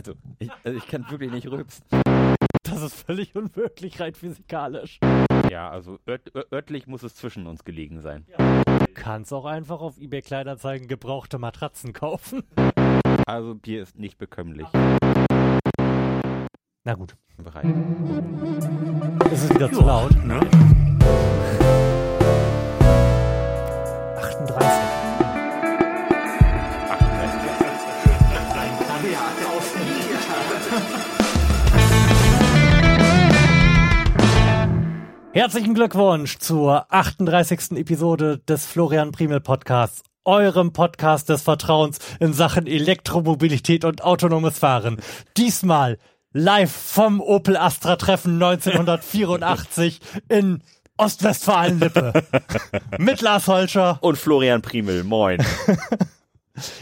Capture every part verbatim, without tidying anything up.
Also, ich, also ich kann wirklich nicht rülpsen. Das ist völlig unmöglich, rein physikalisch. Ja, also ört, örtlich muss es zwischen uns gelegen sein. Ja. Du kannst auch einfach auf eBay Kleinanzeigen gebrauchte Matratzen kaufen. Also Bier ist nicht bekömmlich. Na gut. Bereit. Es ist wieder zu laut. Ne? achtunddreißig. Herzlichen Glückwunsch zur achtunddreißigsten Episode des Florian Priemel Podcasts, eurem Podcast des Vertrauens in Sachen Elektromobilität und autonomes Fahren. Diesmal live vom Opel Astra Treffen neunzehnhundertvierundachtzig in Ostwestfalen-Lippe. Mit Lars Holscher. Und Florian Priemel, moin.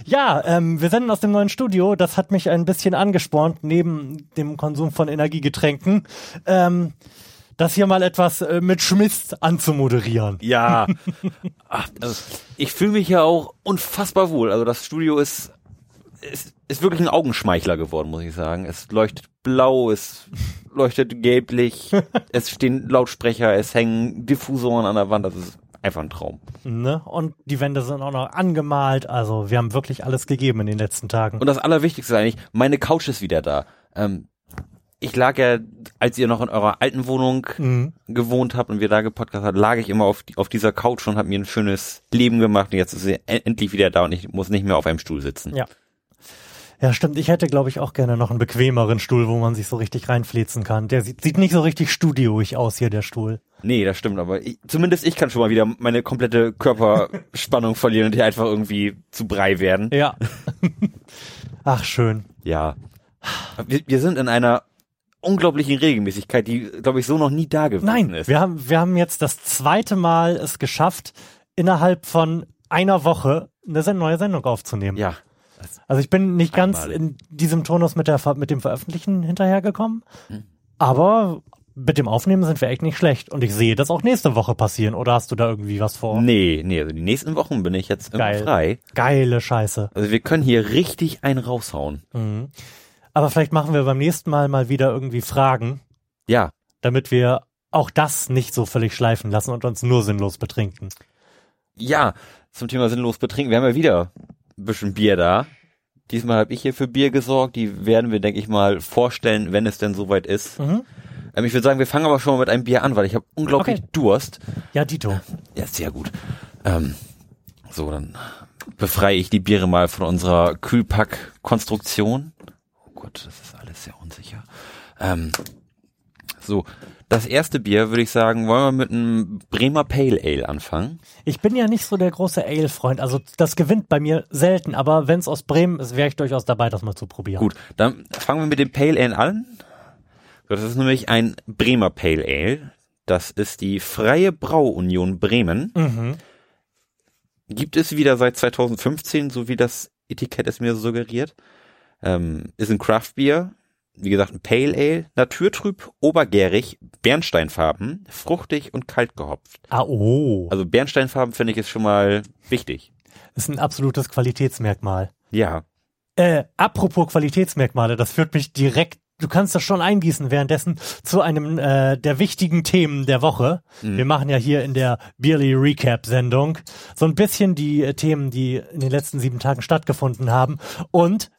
Ja, ähm, wir senden aus dem neuen Studio. Das hat mich ein bisschen angespornt, neben dem Konsum von Energiegetränken. Ähm... Das hier mal etwas äh, mit Schmist anzumoderieren. Ja, Ach, also ich fühle mich ja auch unfassbar wohl. Also das Studio ist, ist ist wirklich ein Augenschmeichler geworden, muss ich sagen. Es leuchtet blau, es leuchtet gelblich, es stehen Lautsprecher, es hängen Diffusoren an der Wand. Das ist einfach ein Traum. Ne? Und die Wände sind auch noch angemalt. Also wir haben wirklich alles gegeben in den letzten Tagen. Und das Allerwichtigste ist eigentlich, meine Couch ist wieder da. Ähm, Ich lag ja, als ihr noch in eurer alten Wohnung mhm. gewohnt habt und wir da gepodcast haben, lag ich immer auf, die, auf dieser Couch und habe mir ein schönes Leben gemacht. Und jetzt ist sie endlich wieder da und ich muss nicht mehr auf einem Stuhl sitzen. Ja, ja stimmt. Ich hätte, glaube ich, auch gerne noch einen bequemeren Stuhl, wo man sich so richtig reinflitzen kann. Der sieht, sieht nicht so richtig studioig aus hier, der Stuhl. Nee, das stimmt. Aber ich, zumindest ich kann schon mal wieder meine komplette Körperspannung verlieren und hier einfach irgendwie zu Brei werden. Ja. Ach, schön. Ja. Wir, wir sind in einer unglaublichen Regelmäßigkeit, die, glaube ich, so noch nie da gewesen Nein, ist. Nein, wir haben, wir haben jetzt das zweite Mal es geschafft, innerhalb von einer Woche eine neue Sendung aufzunehmen. Ja. Also ich bin nicht einmalig. ganz in diesem Tonus mit, der, mit dem Veröffentlichen hinterhergekommen, hm. aber mit dem Aufnehmen sind wir echt nicht schlecht. Und ich sehe das auch nächste Woche passieren. Oder hast du da irgendwie was vor? Nee, nee, also die nächsten Wochen bin ich jetzt Geil. frei. Geile Scheiße. Also wir können hier richtig einen raushauen. Mhm. Aber vielleicht machen wir beim nächsten Mal mal wieder irgendwie Fragen. Ja. Damit wir auch das nicht so völlig schleifen lassen und uns nur sinnlos betrinken. Ja, zum Thema sinnlos betrinken. Wir haben ja wieder ein bisschen Bier da. Diesmal habe ich hier für Bier gesorgt. Die werden wir, denke ich mal, vorstellen, wenn es denn soweit ist. Mhm. Ähm, ich würde sagen, wir fangen aber schon mal mit einem Bier an, weil ich habe unglaublich okay. Durst. Ja, Dito. Ja, sehr gut. Ähm, so, dann befreie ich die Biere mal von unserer Kühlpack-Konstruktion. Gott, das ist alles sehr unsicher. Ähm, so, das erste Bier würde ich sagen, wollen wir mit einem Bremer Pale Ale anfangen? Ich bin ja nicht so der große Ale-Freund, also das gewinnt bei mir selten, aber wenn es aus Bremen ist, wäre ich durchaus dabei, das mal zu probieren. Gut, dann fangen wir mit dem Pale Ale an. Das ist nämlich ein Bremer Pale Ale. Das ist die Freie Brauunion Bremen. Mhm. Gibt es wieder seit zweitausendfünfzehn, so wie das Etikett es mir suggeriert. Ähm, ist ein Craft-Bier, wie gesagt ein Pale Ale, naturtrüb, obergärig, Bernsteinfarben, fruchtig und kalt gehopft. Ah, oh. Also Bernsteinfarben finde ich ist schon mal wichtig. Ist ein absolutes Qualitätsmerkmal. Ja. Äh, apropos Qualitätsmerkmale, das führt mich direkt, du kannst das schon eingießen währenddessen, zu einem äh, der wichtigen Themen der Woche. Mhm. Wir machen ja hier in der Bierly Recap-Sendung so ein bisschen die äh, Themen, die in den letzten sieben Tagen stattgefunden haben und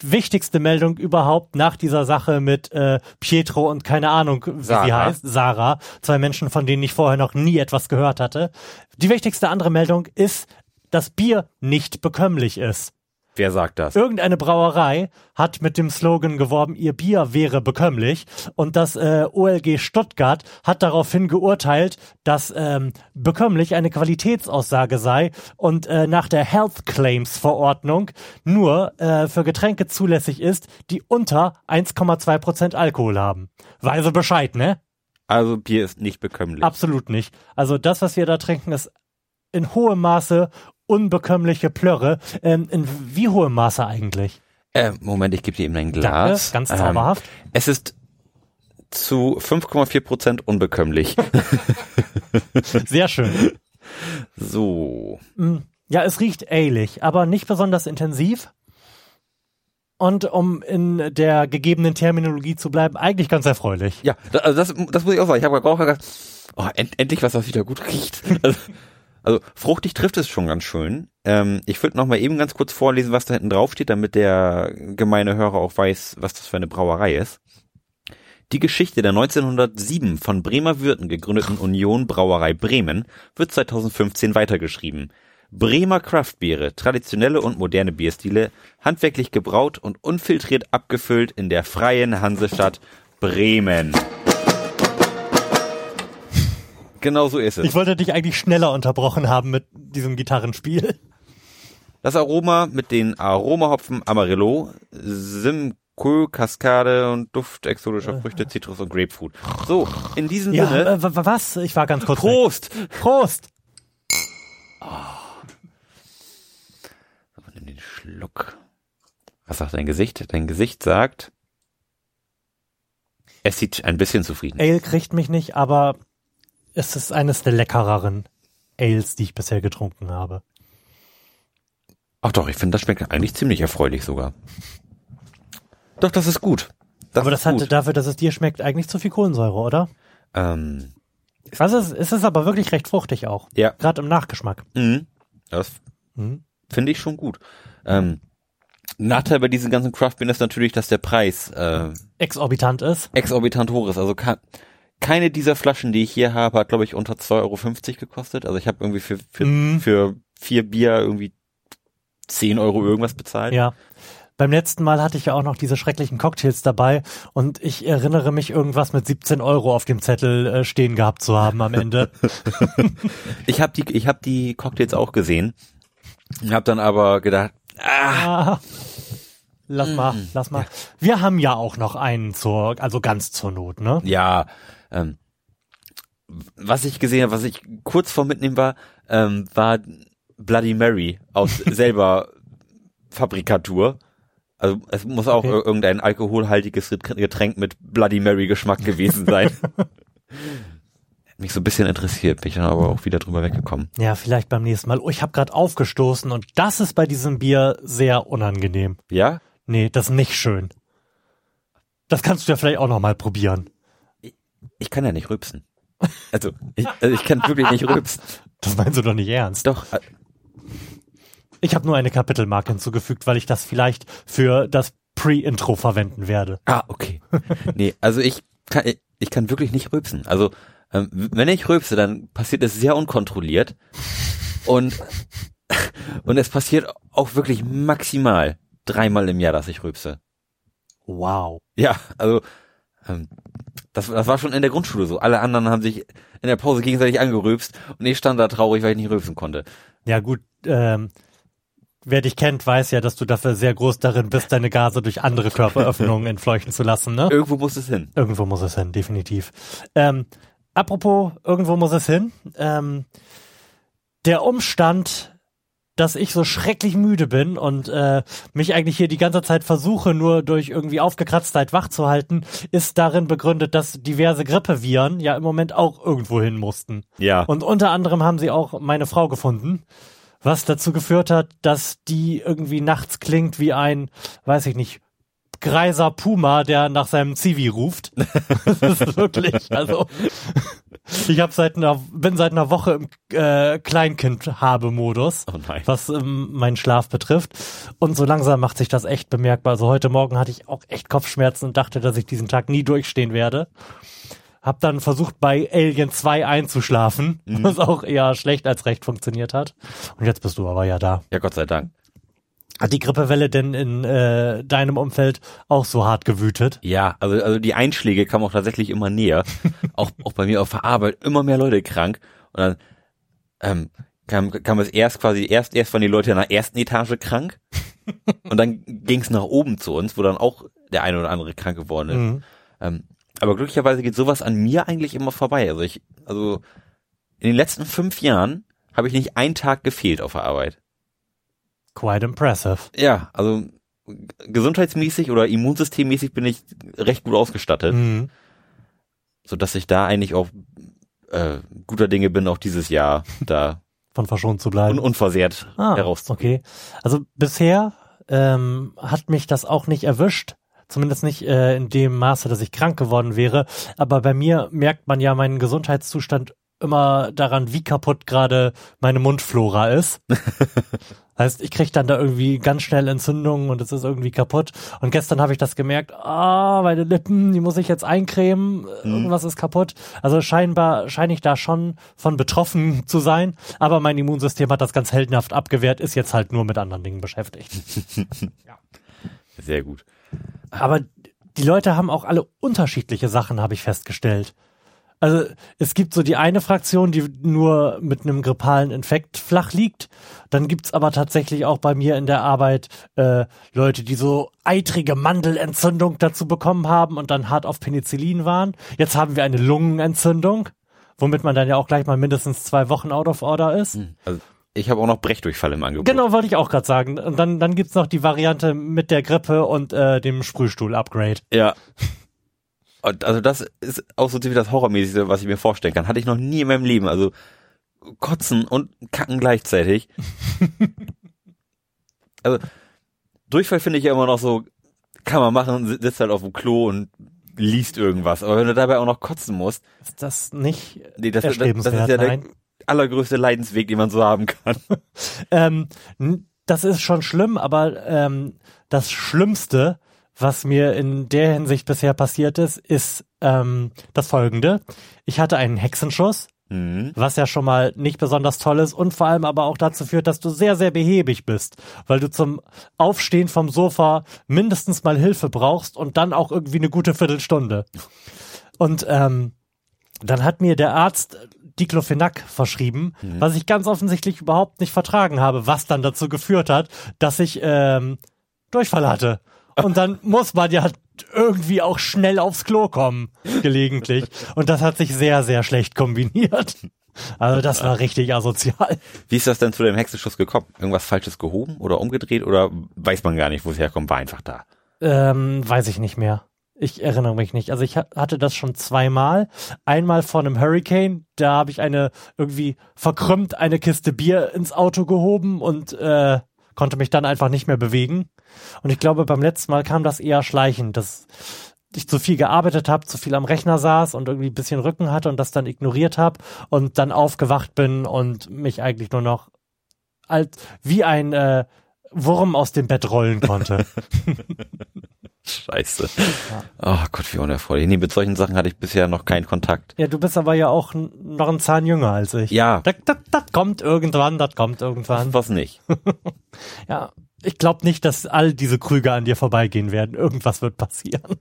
wichtigste Meldung überhaupt nach dieser Sache mit äh, Pietro und keine Ahnung, wie Sarah. sie heißt, Sarah, zwei Menschen, von denen ich vorher noch nie etwas gehört hatte. Die wichtigste andere Meldung ist, dass Bier nicht bekömmlich ist. Wer sagt das? Irgendeine Brauerei hat mit dem Slogan geworben, ihr Bier wäre bekömmlich und das äh, O L G Stuttgart hat daraufhin geurteilt, dass ähm, bekömmlich eine Qualitätsaussage sei und äh, nach der Health Claims Verordnung nur äh, für Getränke zulässig ist, die unter eins Komma zwei Prozent Alkohol haben. Weiß er Bescheid, ne? Also Bier ist nicht bekömmlich. Absolut nicht. Also das, was wir da trinken, ist in hohem Maße unbekömmliche Plörre. Ähm, in wie hohem Maße eigentlich? Äh, Moment, ich gebe dir eben ein Glas. Danke, ganz zauberhaft. Ähm, es ist zu fünf Komma vier Prozent unbekömmlich. Sehr schön. So. Ja, es riecht ähnlich, aber nicht besonders intensiv. und um in der gegebenen Terminologie zu bleiben, eigentlich ganz erfreulich. Ja, also das, das muss ich auch sagen. Ich habe gerade auch gedacht, oh, end, endlich was, was wieder gut riecht. Also, also fruchtig trifft es schon ganz schön. Ähm, ich würde noch mal eben ganz kurz vorlesen, was da hinten drauf steht, damit der gemeine Hörer auch weiß, was das für eine Brauerei ist. Die Geschichte der neunzehnhundertsieben von Bremer Würden gegründeten Union Brauerei Bremen wird zweitausendfünfzehn weitergeschrieben. Bremer Craftbiere, traditionelle und moderne Bierstile, handwerklich gebraut und unfiltriert abgefüllt in der freien Hansestadt Bremen. Genau so ist es. Ich wollte dich eigentlich schneller unterbrochen haben mit diesem Gitarrenspiel. Das Aroma mit den Aromahopfen Amarillo, Simcoe, Kaskade und Duft exotischer Früchte, Zitrus und Grapefruit. So, in diesem ja, Sinne... Äh, was? Ich war ganz kurz... Prost! Weg. Prost! Oh. Aber nimm den Schluck. Was sagt dein Gesicht? Dein Gesicht sagt... Es sieht ein bisschen zufrieden. Ale kriegt mich nicht, aber es ist eines der leckereren Ales, die ich bisher getrunken habe. Ach doch, ich finde, das schmeckt eigentlich ziemlich erfreulich sogar. Doch, das ist gut. Das aber das hatte dafür, dass es dir schmeckt, eigentlich zu viel Kohlensäure, oder? Ähm. Also es, es ist aber wirklich recht fruchtig auch. Ja. Gerade im Nachgeschmack. Mhm. Das mhm. finde ich schon gut. Ähm, Nachteil bei diesen ganzen Craft-Bieren ist natürlich, dass der Preis äh, exorbitant ist. Exorbitant hoch ist. Also kann, keine dieser Flaschen, die ich hier habe, hat, glaube ich, unter zwei Euro fünfzig gekostet. Also ich habe irgendwie für, für, mhm. für vier Bier irgendwie zehn Euro irgendwas bezahlt. Ja. Beim letzten Mal hatte ich ja auch noch diese schrecklichen Cocktails dabei und ich erinnere mich, irgendwas mit siebzehn Euro auf dem Zettel äh, stehen gehabt zu haben am Ende. Ich habe die, ich hab die Cocktails auch gesehen und habe dann aber gedacht, ah, ah lass mal, mm, lass mal. Ja. Wir haben ja auch noch einen zur, also ganz zur Not, ne? Ja, ähm, was ich gesehen habe, was ich kurz vor mitnehmen war, ähm, war Bloody Mary aus selber Fabrikatur. Also es muss auch okay. irgendein alkoholhaltiges Getränk mit Bloody Mary-Geschmack gewesen sein. Hat mich so ein bisschen interessiert, bin ich dann aber auch wieder drüber weggekommen. Ja, vielleicht beim nächsten Mal. Oh, ich habe gerade aufgestoßen und das ist bei diesem Bier sehr unangenehm. Ja? Nee, das ist nicht schön. Das kannst du ja vielleicht auch nochmal probieren. Ich, ich kann ja nicht rübsen. Also ich, also ich kann wirklich nicht rübsen. Das meinst du doch nicht ernst. Doch. Ich habe nur eine Kapitelmarke hinzugefügt, weil ich das vielleicht für das Pre-Intro verwenden werde. Ah, okay. Nee, also ich kann, ich kann wirklich nicht rülpsen. Also ähm, wenn ich rülpse, dann passiert es sehr unkontrolliert und und es passiert auch wirklich maximal dreimal im Jahr, dass ich rülpse. Wow. Ja, also ähm, das, das war schon in der Grundschule so. Alle anderen haben sich in der Pause gegenseitig angerülpst und ich stand da traurig, weil ich nicht rülpsen konnte. Ja gut, ähm wer dich kennt, weiß ja, dass du dafür sehr groß darin bist, deine Gase durch andere Körperöffnungen entfleuchten zu lassen, ne? Irgendwo muss es hin. Irgendwo muss es hin, definitiv. Ähm, apropos, irgendwo muss es hin. Ähm, der Umstand, dass ich so schrecklich müde bin und äh, mich eigentlich hier die ganze Zeit versuche, nur durch irgendwie Aufgekratztheit wach zu halten, ist darin begründet, dass diverse Grippeviren ja im Moment auch irgendwo hin mussten. Ja. Und unter anderem haben sie auch meine Frau gefunden. Was dazu geführt hat, dass die irgendwie nachts klingt wie ein, weiß ich nicht, greiser Puma, der nach seinem Zivi ruft. Das ist wirklich, also ich hab seit einer, bin seit einer Woche im äh, Kleinkind-Habe-Modus, oh nein. was ähm, meinen Schlaf betrifft. Und so langsam macht sich das echt bemerkbar. Also heute Morgen hatte ich auch echt Kopfschmerzen und dachte, dass ich diesen Tag nie durchstehen werde. Hab dann versucht, bei Alien zwei einzuschlafen, mhm. was auch eher schlecht als recht funktioniert hat. Und jetzt bist du aber ja da. Ja, Gott sei Dank. Hat die Grippewelle denn in äh, deinem Umfeld auch so hart gewütet? Ja, also also die Einschläge kamen auch tatsächlich immer näher. auch auch bei mir auf der Arbeit immer mehr Leute krank. Und dann ähm, kam kam es erst quasi erst erst waren die Leute in der ersten Etage krank. Und dann ging es nach oben zu uns, wo dann auch der eine oder andere krank geworden ist. Mhm. Ähm, Aber glücklicherweise geht sowas an mir eigentlich immer vorbei. Also ich, also in den letzten fünf Jahren habe ich nicht einen Tag gefehlt auf der Arbeit. Quite impressive. Ja, also gesundheitsmäßig oder immunsystemmäßig bin ich recht gut ausgestattet. Mhm. Sodass ich da eigentlich auch äh, guter Dinge bin, auch dieses Jahr da von verschont zu bleiben. Und unversehrt ah, herauszukommen. Okay. Also bisher ähm, hat mich das auch nicht erwischt. Zumindest nicht äh, in dem Maße, dass ich krank geworden wäre. Aber bei mir merkt man ja meinen Gesundheitszustand immer daran, wie kaputt gerade meine Mundflora ist. Heißt, ich kriege dann da irgendwie ganz schnell Entzündungen und es ist irgendwie kaputt. Und gestern habe ich das gemerkt, ah, oh, meine Lippen, die muss ich jetzt eincremen, mhm. irgendwas ist kaputt. Also scheinbar scheine ich da schon von betroffen zu sein. Aber mein Immunsystem hat das ganz heldenhaft abgewehrt, ist jetzt halt nur mit anderen Dingen beschäftigt. Ja. Sehr gut. Aber die Leute haben auch alle unterschiedliche Sachen, habe ich festgestellt. Also es gibt so die eine Fraktion, die nur mit einem grippalen Infekt flach liegt. Dann gibt's aber tatsächlich auch bei mir in der Arbeit äh, Leute, die so eitrige Mandelentzündung dazu bekommen haben und dann hart auf Penicillin waren. Jetzt haben wir eine Lungenentzündung, womit man dann ja auch gleich mal mindestens zwei Wochen out of order ist. Also ich habe auch noch Brechdurchfall im Angebot. Genau, wollte ich auch gerade sagen. Und dann, dann gibt's noch die Variante mit der Grippe und äh, dem Sprühstuhl-Upgrade. Ja. Also das ist auch so ziemlich das Horrormäßigste, was ich mir vorstellen kann. Hatte ich noch nie in meinem Leben. Also kotzen und kacken gleichzeitig. Also Durchfall finde ich ja immer noch so, kann man machen, sitzt halt auf dem Klo und liest irgendwas. Aber wenn du dabei auch noch kotzen musst. Ist das nicht nee, das, erstrebenswert? Das ist ja der nein. allergrößte Leidensweg, den man so haben kann. ähm, das ist schon schlimm, aber ähm, das Schlimmste, was mir in der Hinsicht bisher passiert ist, ist ähm, das Folgende. Ich hatte einen Hexenschuss, mhm. was ja schon mal nicht besonders toll ist und vor allem aber auch dazu führt, dass du sehr, sehr behäbig bist, weil du zum Aufstehen vom Sofa mindestens mal Hilfe brauchst und dann auch irgendwie eine gute Viertelstunde. Und ähm, dann hat mir der Arzt Diclofenac verschrieben, mhm. was ich ganz offensichtlich überhaupt nicht vertragen habe, was dann dazu geführt hat, dass ich ähm, Durchfall hatte. Und dann muss man ja irgendwie auch schnell aufs Klo kommen, gelegentlich. Und das hat sich sehr, sehr schlecht kombiniert. Also das war richtig asozial. Wie ist das denn zu dem Hexenschuss gekommen? Irgendwas Falsches gehoben oder umgedreht oder weiß man gar nicht, wo es herkommt, war einfach da? Ähm, weiß ich nicht mehr. Ich erinnere mich nicht. Also ich hatte das schon zweimal. Einmal vor einem Hurricane, da habe ich eine irgendwie verkrümmt eine Kiste Bier ins Auto gehoben und äh, konnte mich dann einfach nicht mehr bewegen. Und ich glaube, beim letzten Mal kam das eher schleichend, dass ich zu viel gearbeitet habe, zu viel am Rechner saß und irgendwie ein bisschen Rücken hatte und das dann ignoriert habe und dann aufgewacht bin und mich eigentlich nur noch als wie ein äh, Wurm aus dem Bett rollen konnte. Scheiße. Ja. Oh Gott, wie unerfreulich. Nee, mit solchen Sachen hatte ich bisher noch keinen Kontakt. Ja, du bist aber ja auch noch einen Zahn jünger als ich. Ja. Das, das, das kommt irgendwann, das kommt irgendwann. Was nicht. Ja. Ich glaube nicht, dass all diese Krüge an dir vorbeigehen werden. Irgendwas wird passieren.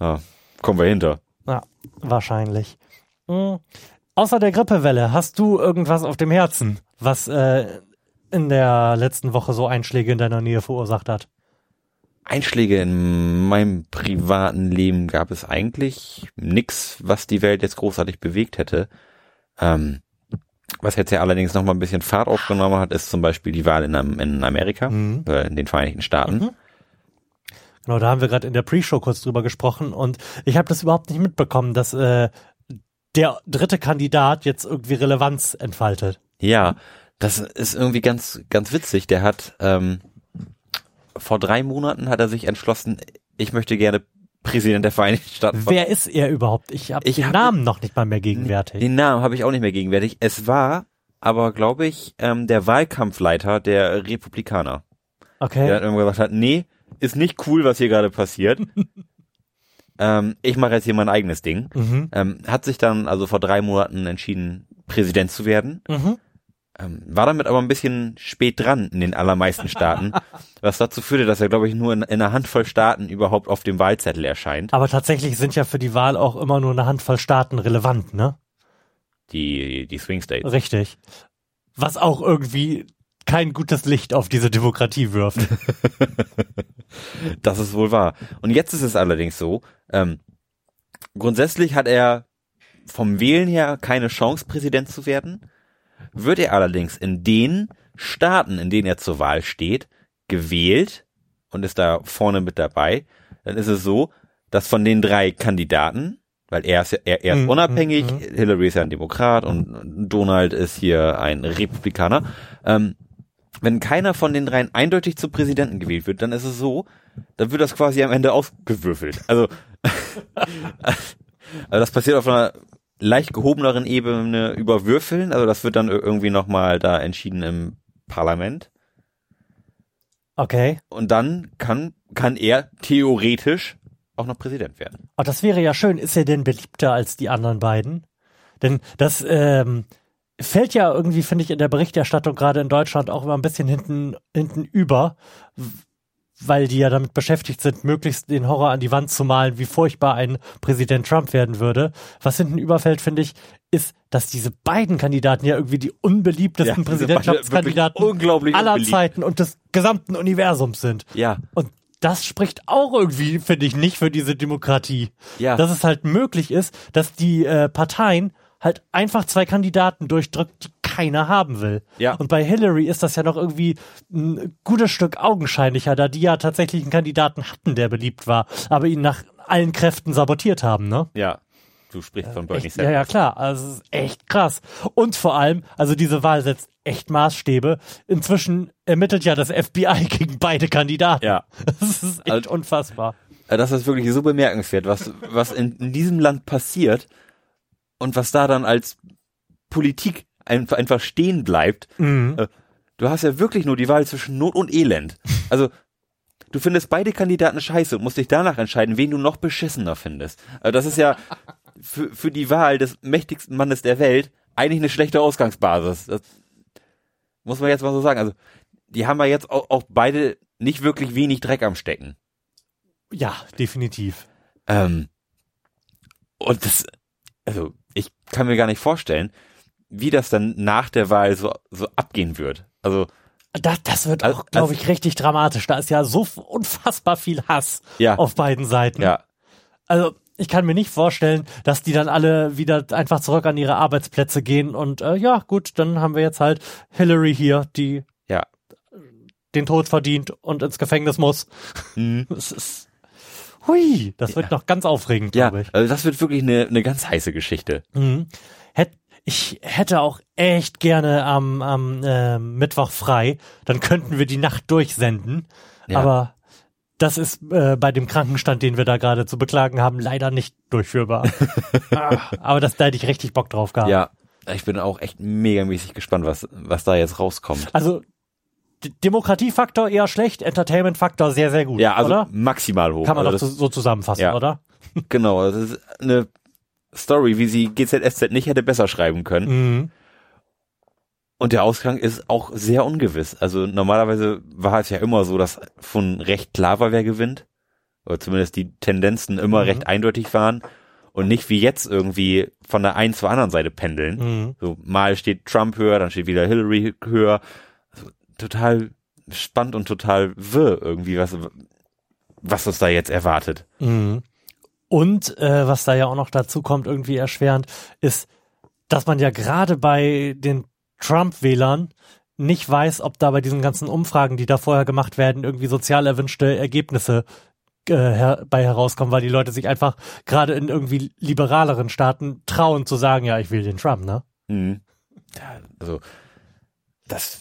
Ja, kommen wir hinter. Ja, wahrscheinlich. Mhm. Außer der Grippewelle, hast du irgendwas auf dem Herzen, was äh, in der letzten Woche so Einschläge in deiner Nähe verursacht hat? Einschläge in meinem privaten Leben gab es eigentlich nichts, was die Welt jetzt großartig bewegt hätte. Ähm. Was jetzt ja allerdings noch mal ein bisschen Fahrt aufgenommen hat, ist zum Beispiel die Wahl in, in Amerika, mhm. äh, in den Vereinigten Staaten. Mhm. Genau, da haben wir gerade in der Pre-Show kurz drüber gesprochen und ich habe das überhaupt nicht mitbekommen, dass äh, der dritte Kandidat jetzt irgendwie Relevanz entfaltet. Ja, das ist irgendwie ganz ganz witzig. Der hat, ähm, vor drei Monaten hat er sich entschlossen, ich möchte gerne Präsident der Vereinigten Staaten. Wer ist er überhaupt? Ich habe den hab, Namen noch nicht mal mehr gegenwärtig. Den Namen habe ich auch nicht mehr gegenwärtig. Es war aber, glaube ich, ähm, der Wahlkampfleiter der Republikaner. Okay. Der hat immer gesagt, hat, nee, ist nicht cool, was hier gerade passiert. ähm, ich mache jetzt hier mein eigenes Ding. Mhm. Ähm, hat sich dann also vor drei Monaten entschieden, Präsident zu werden. Mhm. Ähm, war damit aber ein bisschen spät dran in den allermeisten Staaten, was dazu führte, dass er, glaube ich, nur in, in einer Handvoll Staaten überhaupt auf dem Wahlzettel erscheint. Aber tatsächlich sind ja für die Wahl auch immer nur eine Handvoll Staaten relevant, ne? Die, die Swing States. Richtig. Was auch irgendwie kein gutes Licht auf diese Demokratie wirft. Das ist wohl wahr. Und jetzt ist es allerdings so, ähm, grundsätzlich hat er vom Wählen her keine Chance, Präsident zu werden. Wird er allerdings in den Staaten, in denen er zur Wahl steht, gewählt und ist da vorne mit dabei, dann ist es so, dass von den drei Kandidaten, weil er ist, er, er ist mhm. unabhängig, mhm. Hillary ist ja ein Demokrat und Donald ist hier ein Republikaner, ähm, wenn keiner von den dreien eindeutig zu Präsidenten gewählt wird, dann ist es so, dann wird das quasi am Ende ausgewürfelt. Also, also das passiert auf einer leicht gehobeneren Ebene über Würfeln. Also das wird dann irgendwie nochmal da entschieden im Parlament. Okay. Und dann kann kann er theoretisch auch noch Präsident werden. Oh, das wäre ja schön. Ist er denn beliebter als die anderen beiden? Denn das ähm, fällt ja irgendwie, finde ich, in der Berichterstattung gerade in Deutschland auch immer ein bisschen hinten hinten über, weil die ja damit beschäftigt sind, möglichst den Horror an die Wand zu malen, wie furchtbar ein Präsident Trump werden würde. Was hinten überfällt, finde ich, ist, dass diese beiden Kandidaten ja irgendwie die unbeliebtesten ja, Präsidentschaftskandidaten aller unbeliebt. Zeiten und des gesamten Universums sind. Ja. Und das spricht auch irgendwie, finde ich, nicht für diese Demokratie. Ja. Dass es halt möglich ist, dass die äh, Parteien halt einfach zwei Kandidaten durchdrückt, die keiner haben will. Ja. Und bei Hillary ist das ja noch irgendwie ein gutes Stück augenscheinlicher, da die ja tatsächlich einen Kandidaten hatten, der beliebt war, aber ihn nach allen Kräften sabotiert haben, ne? Ja, du sprichst von äh, Bernie Sanders. Ja, ja, klar. Also es ist echt krass. Und vor allem, also diese Wahl setzt echt Maßstäbe. Inzwischen ermittelt ja das F B I gegen beide Kandidaten. Ja. Das ist echt also, unfassbar. Das ist wirklich so bemerkenswert, was, was in, in diesem Land passiert, und was da dann als Politik einfach stehen bleibt, mhm. Du hast ja wirklich nur die Wahl zwischen Not und Elend. Also du findest beide Kandidaten scheiße und musst dich danach entscheiden, wen du noch beschissener findest. Also das ist ja für, für die Wahl des mächtigsten Mannes der Welt eigentlich eine schlechte Ausgangsbasis. Das muss man jetzt mal so sagen. Also die haben ja jetzt auch, auch beide nicht wirklich wenig Dreck am Stecken. Ja, definitiv. Ähm, und das... Also, ich kann mir gar nicht vorstellen, wie das dann nach der Wahl so, so abgehen wird. Also. Das, das wird auch, glaube ich, richtig dramatisch. Da ist ja so unfassbar viel Hass ja. auf beiden Seiten. Ja. Also, ich kann mir nicht vorstellen, dass die dann alle wieder einfach zurück an ihre Arbeitsplätze gehen und, äh, ja, gut, dann haben wir jetzt halt Hillary hier, die ja. den Tod verdient und ins Gefängnis muss. Mhm. Das ist. Hui, das wird ja. noch ganz aufregend, ja, glaube ich. Also das wird wirklich eine, eine ganz heiße Geschichte. Mhm. Hät, ich hätte auch echt gerne am, am äh, Mittwoch frei, dann könnten wir die Nacht durchsenden, ja. aber das ist äh, bei dem Krankenstand, den wir da gerade zu beklagen haben, leider nicht durchführbar. Ach, aber das, da hätte ich richtig Bock drauf gehabt. Ja, ich bin auch echt megamäßig gespannt, was, was da jetzt rauskommt. Also Demokratiefaktor eher schlecht, Entertainment-Faktor sehr, sehr gut, ja, also oder? Maximal hoch. Kann man also doch das, so zusammenfassen, ja. oder? Genau, das ist eine Story, wie sie G Z S Z nicht hätte besser schreiben können. Mhm. Und der Ausgang ist auch sehr ungewiss. Also normalerweise war es ja immer so, dass von recht klar war, wer gewinnt. Oder zumindest die Tendenzen immer mhm. recht eindeutig waren. Und nicht wie jetzt irgendwie von der einen zur anderen Seite pendeln. Mhm. So mal steht Trump höher, dann steht wieder Hillary höher. Total spannend und total wirr irgendwie, was, was uns da jetzt erwartet. Mhm. Und äh, was da ja auch noch dazu kommt, irgendwie erschwerend, ist, dass man ja gerade bei den Trump-Wählern nicht weiß, ob da bei diesen ganzen Umfragen, die da vorher gemacht werden, irgendwie sozial erwünschte Ergebnisse äh, her- bei herauskommen, weil die Leute sich einfach gerade in irgendwie liberaleren Staaten trauen zu sagen, ja, ich will den Trump, ne? Mhm. Also, das...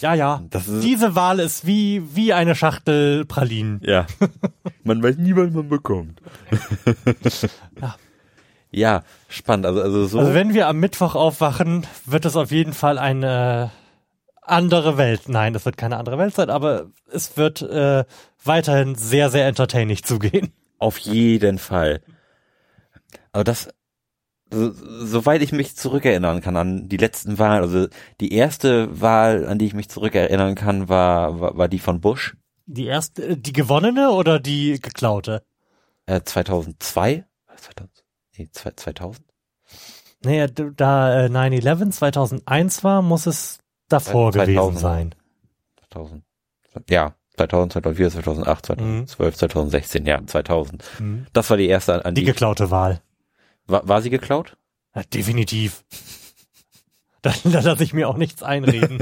Ja, ja. Das ist Diese Wahl ist wie, wie eine Schachtel Pralinen. Ja. Man weiß nie, was man bekommt. ja. ja, spannend. Also, also, so also wenn wir am Mittwoch aufwachen, wird es auf jeden Fall eine andere Welt. Nein, das wird keine andere Welt sein, aber es wird äh, weiterhin sehr, sehr entertaining zugehen. Auf jeden Fall. Aber das... So, soweit ich mich zurückerinnern kann an die letzten Wahlen, also die erste Wahl, an die ich mich zurückerinnern kann, war war, war die von Bush. Die erste, die gewonnene oder die geklaute? Äh, zweitausendzwei? zweitausend? Nee, zweitausend? Naja, da äh, nine eleven zweitausendeins war, muss es davor zweitausend gewesen sein. zweitausend Ja, zweitausend, zweitausendvier, zweitausendacht, zweitausendzwölf, mhm. zweitausendsechzehn, ja, zweitausend. Mhm. Das war die erste, an die... Die geklaute Wahl. War, war sie geklaut? Ja, definitiv. Da, da lasse ich mir auch nichts einreden.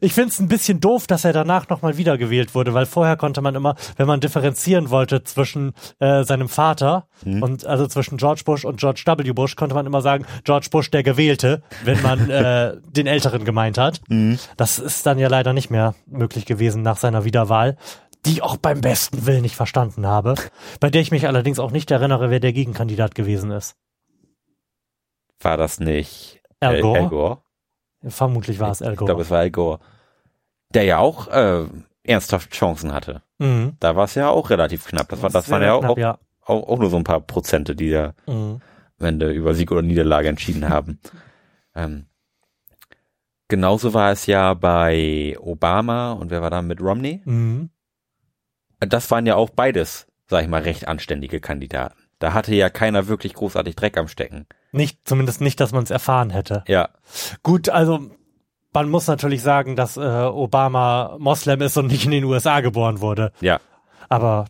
Ich finde es ein bisschen doof, dass er danach nochmal wiedergewählt wurde, weil vorher konnte man immer, wenn man differenzieren wollte zwischen äh, seinem Vater hm. und also zwischen George Bush und George W. Bush, konnte man immer sagen, George Bush der Gewählte, wenn man äh, den Älteren gemeint hat. Hm. Das ist dann ja leider nicht mehr möglich gewesen nach seiner Wiederwahl, die ich auch beim besten Willen nicht verstanden habe, bei der ich mich allerdings auch nicht erinnere, wer der Gegenkandidat gewesen ist. War das nicht Al Gore? Al Gore? Vermutlich war es Al Gore. Ich glaube, es war Al Gore, der ja auch äh, ernsthaft Chancen hatte. Mhm. Da war es ja auch relativ knapp. Das, war, das waren ja, knapp, auch, ja. Auch, auch nur so ein paar Prozente, die da mhm. am Ende über Sieg oder Niederlage entschieden haben. Ähm, genauso war es ja bei Obama und wer war da mit Romney? Mhm. Das waren ja auch beides, sag ich mal, recht anständige Kandidaten. Da hatte ja keiner wirklich großartig Dreck am Stecken. Nicht, zumindest nicht, dass man es erfahren hätte. Ja. Gut, also man muss natürlich sagen, dass äh, Obama Moslem ist und nicht in den U S A geboren wurde. Ja. Aber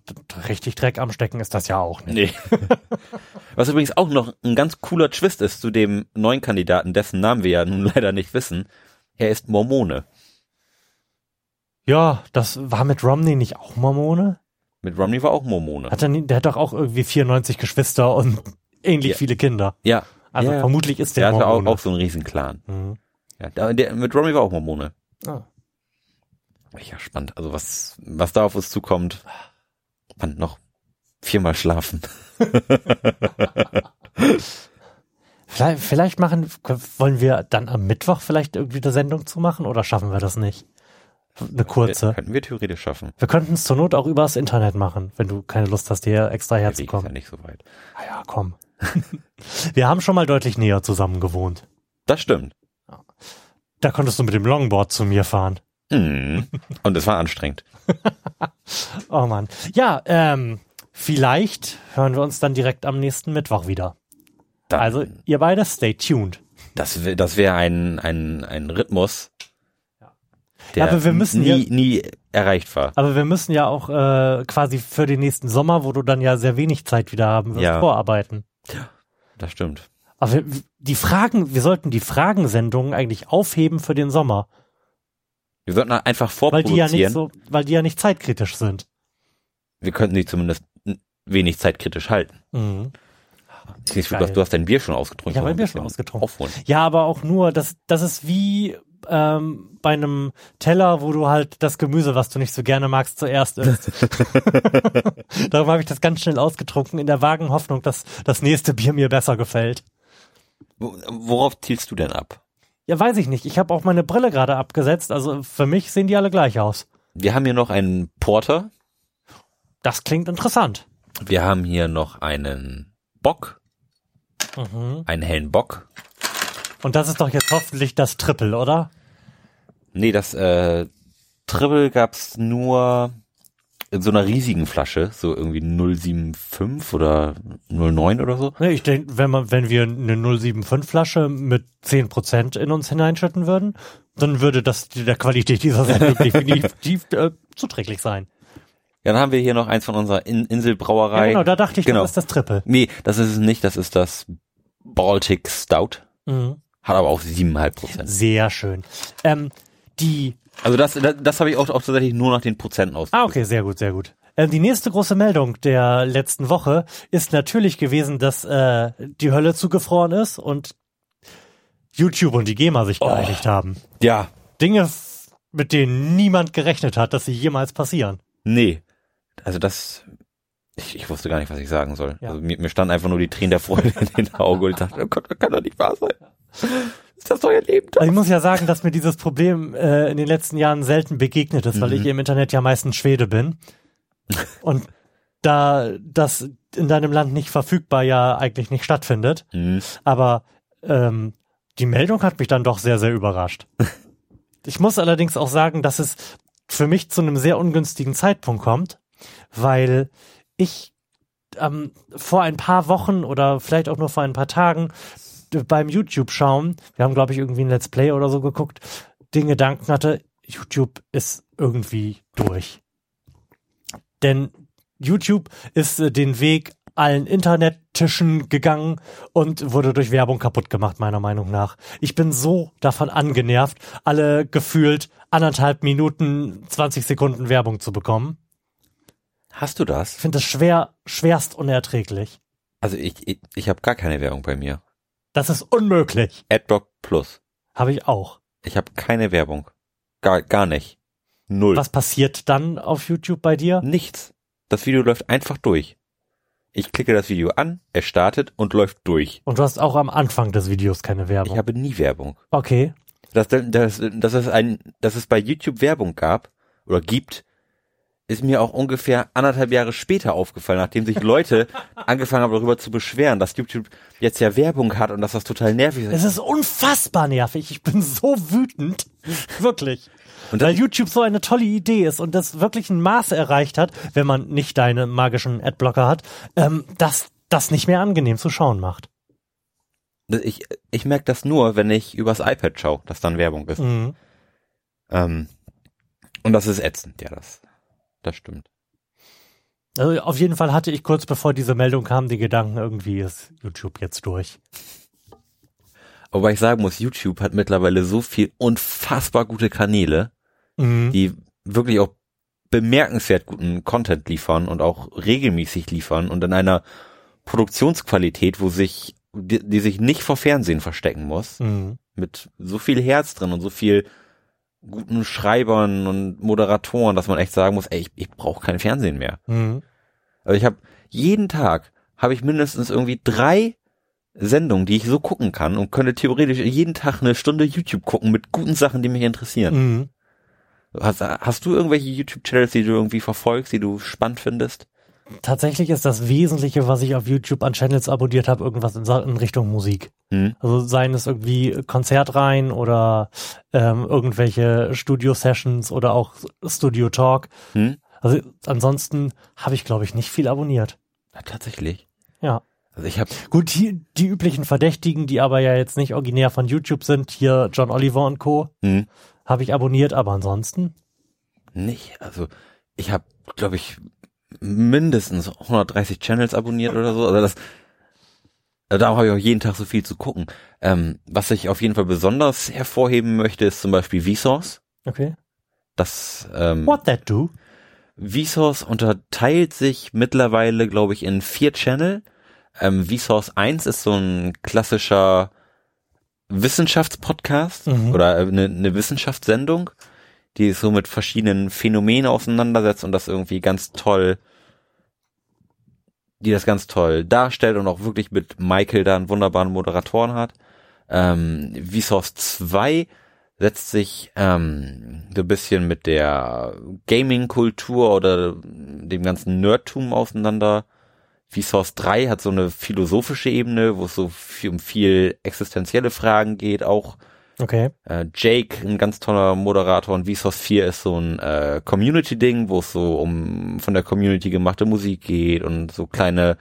richtig Dreck am Stecken ist das ja auch nicht. Nee. Was übrigens auch noch ein ganz cooler Twist ist zu dem neuen Kandidaten, dessen Namen wir ja nun leider nicht wissen. Er ist Mormone. Ja, das war mit Romney nicht auch Mormone? Mit Romney war auch Mormone. Hat er nie, der hat doch auch irgendwie vierundneunzig Geschwister und ähnlich ja. viele Kinder. Ja. Also ja, vermutlich ist der, der Mormone. Der hatte auch, auch so einen Riesenclan. Mhm. Ja, der, der, mit Romney war auch Mormone. Ah. Ja, spannend. Also was, was da auf uns zukommt, wann noch viermal schlafen. vielleicht, vielleicht machen, wollen wir dann am Mittwoch vielleicht irgendwie eine Sendung zu machen oder schaffen wir das nicht? Eine kurze. Wir, könnten wir theoretisch schaffen. Wir könnten es zur Not auch übers Internet machen, wenn du keine Lust hast, hier extra herzukommen. Ja, ist ja nicht so weit. Ah ja, komm. Wir haben schon mal deutlich näher zusammen gewohnt. Das stimmt. Da konntest du mit dem Longboard zu mir fahren. Mm. Und es war anstrengend. Oh Mann. Ja, ähm, vielleicht hören wir uns dann direkt am nächsten Mittwoch wieder. Dann also ihr beide, stay tuned. Das wäre das wär ein, ein, ein Rhythmus, der ja, aber wir müssen nie, ja, nie erreicht war. Aber wir müssen ja auch äh, quasi für den nächsten Sommer, wo du dann ja sehr wenig Zeit wieder haben wirst, ja. vorarbeiten. Ja, das stimmt. Aber wir, die Fragen, wir sollten die Fragensendungen eigentlich aufheben für den Sommer. Wir sollten einfach vorproduzieren. Weil die ja nicht, so, weil die ja nicht zeitkritisch sind. Wir könnten die zumindest wenig zeitkritisch halten. Mhm. Siehst du, du hast dein Bier schon ausgetrunken. Ich habe mein Bier schon ausgetrunken. Aufholen. Ja, aber auch nur, das, das ist wie... Ähm, bei einem Teller, wo du halt das Gemüse, was du nicht so gerne magst, zuerst isst. Darum habe ich das ganz schnell ausgetrunken, in der vagen Hoffnung, dass das nächste Bier mir besser gefällt. Worauf zielst du denn ab? Ja, weiß ich nicht. Ich habe auch meine Brille gerade abgesetzt, also für mich sehen die alle gleich aus. Wir haben hier noch einen Porter. Das klingt interessant. Wir haben hier noch einen Bock. Mhm. Einen hellen Bock. Und das ist doch jetzt hoffentlich das Triple, oder? Nee, das äh, Triple gab's nur in so einer riesigen Flasche, so irgendwie null Komma fünfundsiebzig oder null Komma neun oder so. Nee, ich denke, wenn man, wenn wir eine null Komma fünfundsiebzig Flasche mit zehn Prozent in uns hineinschütten würden, dann würde das der Qualität dieser Sendung definitiv äh, zuträglich sein. Ja, dann haben wir hier noch eins von unserer in- Inselbrauerei. Ja, genau, da dachte ich, genau. Das ist das Triple. Nee, das ist es nicht, das ist das Baltic Stout. Mhm. Hat aber auch sieben Komma fünf Prozent. Sehr schön. Ähm, die also das, das, das habe ich auch, auch tatsächlich nur nach den Prozenten ausgesucht. Ah, okay, sehr gut, sehr gut. Ähm, die nächste große Meldung der letzten Woche ist natürlich gewesen, dass äh, die Hölle zugefroren ist und YouTube und die GEMA sich geeinigt oh, haben. Ja. Dinge, mit denen niemand gerechnet hat, dass sie jemals passieren. Nee. Also das... Ich, ich wusste gar nicht, was ich sagen soll. Ja. Also mir, mir standen einfach nur die Tränen der Freude in den Augen und ich dachte, oh Gott, das kann doch nicht wahr sein. Ist das euer Leben? Also ich muss ja sagen, dass mir dieses Problem äh, in den letzten Jahren selten begegnet ist, mhm. weil ich im Internet ja meistens Schwede bin. Und da das in deinem Land nicht verfügbar ja eigentlich nicht stattfindet. Mhm. Aber ähm, die Meldung hat mich dann doch sehr, sehr überrascht. Ich muss allerdings auch sagen, dass es für mich zu einem sehr ungünstigen Zeitpunkt kommt, weil... ich ähm, vor ein paar Wochen oder vielleicht auch nur vor ein paar Tagen beim YouTube schauen, wir haben glaube ich irgendwie ein Let's Play oder so geguckt, den Gedanken hatte, YouTube ist irgendwie durch. Denn YouTube ist äh, den Weg allen Internettischen gegangen und wurde durch Werbung kaputt gemacht, meiner Meinung nach. Ich bin so davon angenervt, alle gefühlt anderthalb Minuten, zwanzig Sekunden Werbung zu bekommen. Hast du das? Ich finde das schwer, schwerst unerträglich. Also ich, ich, ich habe gar keine Werbung bei mir. Das ist unmöglich. AdBlock Plus. Habe ich auch. Ich habe keine Werbung. Gar, gar nicht. Null. Was passiert dann auf YouTube bei dir? Nichts. Das Video läuft einfach durch. Ich klicke das Video an, es startet und läuft durch. Und du hast auch am Anfang des Videos keine Werbung? Ich habe nie Werbung. Okay. Dass, dass, dass, es ein, dass es bei YouTube Werbung gab oder gibt, ist mir auch ungefähr anderthalb Jahre später aufgefallen, nachdem sich Leute angefangen haben, darüber zu beschweren, dass YouTube jetzt ja Werbung hat und dass das total nervig ist. Es ist unfassbar nervig. Ich bin so wütend. Wirklich. Und weil YouTube so eine tolle Idee ist und das wirklich ein Maß erreicht hat, wenn man nicht deine magischen Adblocker hat, ähm, dass das nicht mehr angenehm zu schauen macht. Ich, ich merke das nur, wenn ich übers iPad schaue, dass dann Werbung ist. Mhm. Ähm, und das ist ätzend, ja, das Das stimmt. Also auf jeden Fall hatte ich kurz bevor diese Meldung kam, die Gedanken, irgendwie ist YouTube jetzt durch. Wobei ich sagen muss, YouTube hat mittlerweile so viel unfassbar gute Kanäle, mhm. die wirklich auch bemerkenswert guten Content liefern und auch regelmäßig liefern und in einer Produktionsqualität, wo sich, die, die sich nicht vor Fernsehen verstecken muss, mhm. mit so viel Herz drin und so viel guten Schreibern und Moderatoren, dass man echt sagen muss, ey, ich, ich brauche kein Fernsehen mehr. Mhm. Also ich habe jeden Tag habe ich mindestens irgendwie drei Sendungen, die ich so gucken kann und könnte theoretisch jeden Tag eine Stunde YouTube gucken mit guten Sachen, die mich interessieren. Mhm. Hast, hast du irgendwelche YouTube-Channels, die du irgendwie verfolgst, die du spannend findest? Tatsächlich ist das Wesentliche, was ich auf YouTube an Channels abonniert habe, irgendwas in, in Richtung Musik. Hm. Also seien es irgendwie Konzertreihen oder ähm, irgendwelche Studio-Sessions oder auch Studio-Talk. Hm. Also ansonsten habe ich, glaube ich, nicht viel abonniert. Ja, tatsächlich? Ja. Also ich habe Gut, die, die üblichen Verdächtigen, die aber ja jetzt nicht originär von YouTube sind, hier John Oliver und Co., hm. habe ich abonniert, aber ansonsten nicht. Also ich habe, glaube ich, mindestens hundertdreißig Channels abonniert oder so. Also das, darum habe ich auch jeden Tag so viel zu gucken. Ähm, was ich auf jeden Fall besonders hervorheben möchte, ist zum Beispiel Vsauce. Okay. Das, ähm, What that do? Vsauce unterteilt sich mittlerweile, glaube ich, in vier Channel. Ähm, Vsauce eins ist so ein klassischer Wissenschaftspodcast mhm. oder eine, eine Wissenschaftssendung, die es so mit verschiedenen Phänomenen auseinandersetzt und das irgendwie ganz toll, die das ganz toll darstellt und auch wirklich mit Michael da einen wunderbaren Moderatoren hat. Ähm, Vsauce zwei setzt sich ähm, so ein bisschen mit der Gaming-Kultur oder dem ganzen Nerdtum auseinander. Vsauce drei hat so eine philosophische Ebene, wo es so viel, um viel existenzielle Fragen geht, auch okay. Jake, ein ganz toller Moderator, und Vsauce vier ist so ein äh, Community-Ding, wo es so um von der Community gemachte Musik geht und so kleine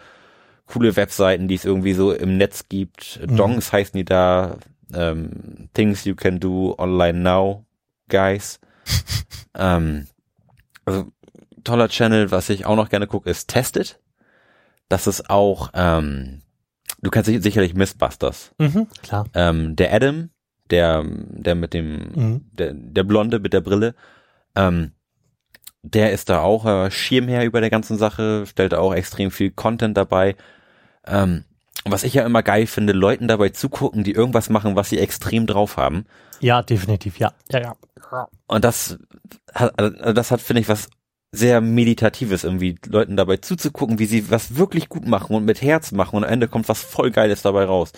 coole Webseiten, die es irgendwie so im Netz gibt. Mhm. Dongs heißen die da, ähm, Things You Can Do Online Now, Guys. ähm, also toller Channel, was ich auch noch gerne gucke, ist Tested. Das ist auch, ähm, du kennst sicherlich Mythbusters. Mhm, klar. Ähm, der Adam, Der, der mit dem, mhm. der, der Blonde mit der Brille, ähm, der ist da auch äh, Schirmherr über der ganzen Sache, stellt auch extrem viel Content dabei. Ähm, was ich ja immer geil finde, Leuten dabei zugucken, die irgendwas machen, was sie extrem drauf haben. Ja, definitiv, ja. ja, ja. Und das hat, das hat, finde ich, was sehr Meditatives irgendwie, Leuten dabei zuzugucken, wie sie was wirklich gut machen und mit Herz machen und am Ende kommt was voll Geiles dabei raus.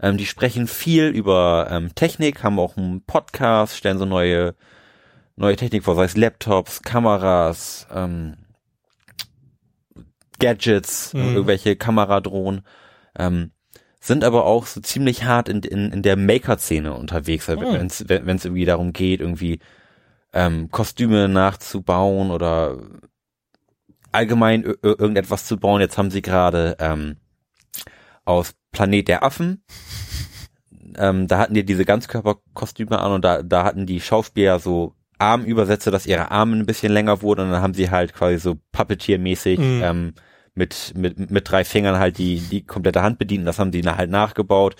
Ähm, die sprechen viel über ähm, Technik, haben auch einen Podcast, stellen so neue neue Technik vor, sei es Laptops, Kameras, ähm, Gadgets, mhm. irgendwelche Kameradrohnen, ähm, sind aber auch so ziemlich hart in in, in der Maker-Szene unterwegs, mhm. wenn es wenn es irgendwie darum geht, irgendwie ähm, Kostüme nachzubauen oder allgemein ir- irgendetwas zu bauen. Jetzt haben sie gerade ähm, aus Planet der Affen. Ähm, da hatten die diese Ganzkörperkostüme an und da, da hatten die Schauspieler so Armübersätze, dass ihre Arme ein bisschen länger wurden und dann haben sie halt quasi so Puppeteer-mäßig mhm. ähm, mit mit mit drei Fingern halt die die komplette Hand bedienen. Das haben die halt nachgebaut.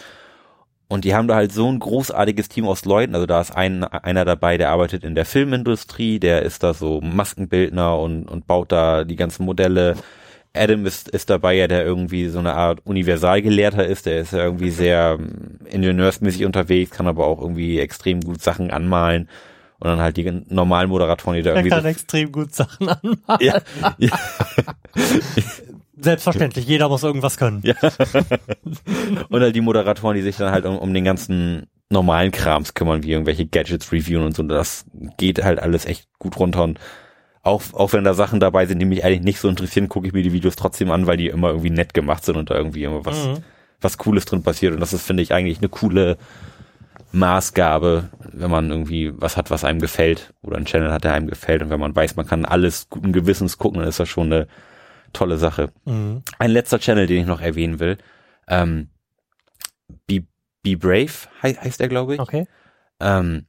Und die haben da halt so ein großartiges Team aus Leuten, also da ist ein, einer dabei, der arbeitet in der Filmindustrie, der ist da so Maskenbildner und, und baut da die ganzen Modelle. Adam ist, ist dabei, ja, der irgendwie so eine Art Universalgelehrter ist, der ist ja irgendwie sehr ingenieursmäßig unterwegs, kann aber auch irgendwie extrem gut Sachen anmalen. Und dann halt die normalen Moderatoren, die da der irgendwie... Der kann so extrem gut Sachen anmalen. Ja, ja. Selbstverständlich, jeder muss irgendwas können. Ja. Und halt die Moderatoren, die sich dann halt um, um den ganzen normalen Krams kümmern, wie irgendwelche Gadgets reviewen und so. Das geht halt alles echt gut runter. Und auch, auch wenn da Sachen dabei sind, die mich eigentlich nicht so interessieren, gucke ich mir die Videos trotzdem an, weil die immer irgendwie nett gemacht sind und da irgendwie immer was, mhm. was Cooles drin passiert. Und das ist, finde ich, eigentlich eine coole Maßgabe, wenn man irgendwie was hat, was einem gefällt oder einen Channel hat, der einem gefällt. Und wenn man weiß, man kann alles guten Gewissens gucken, dann ist das schon eine tolle Sache. Mhm. Ein letzter Channel, den ich noch erwähnen will. Ähm, Be, Be Brave he- heißt er, glaube ich. Okay. Ähm,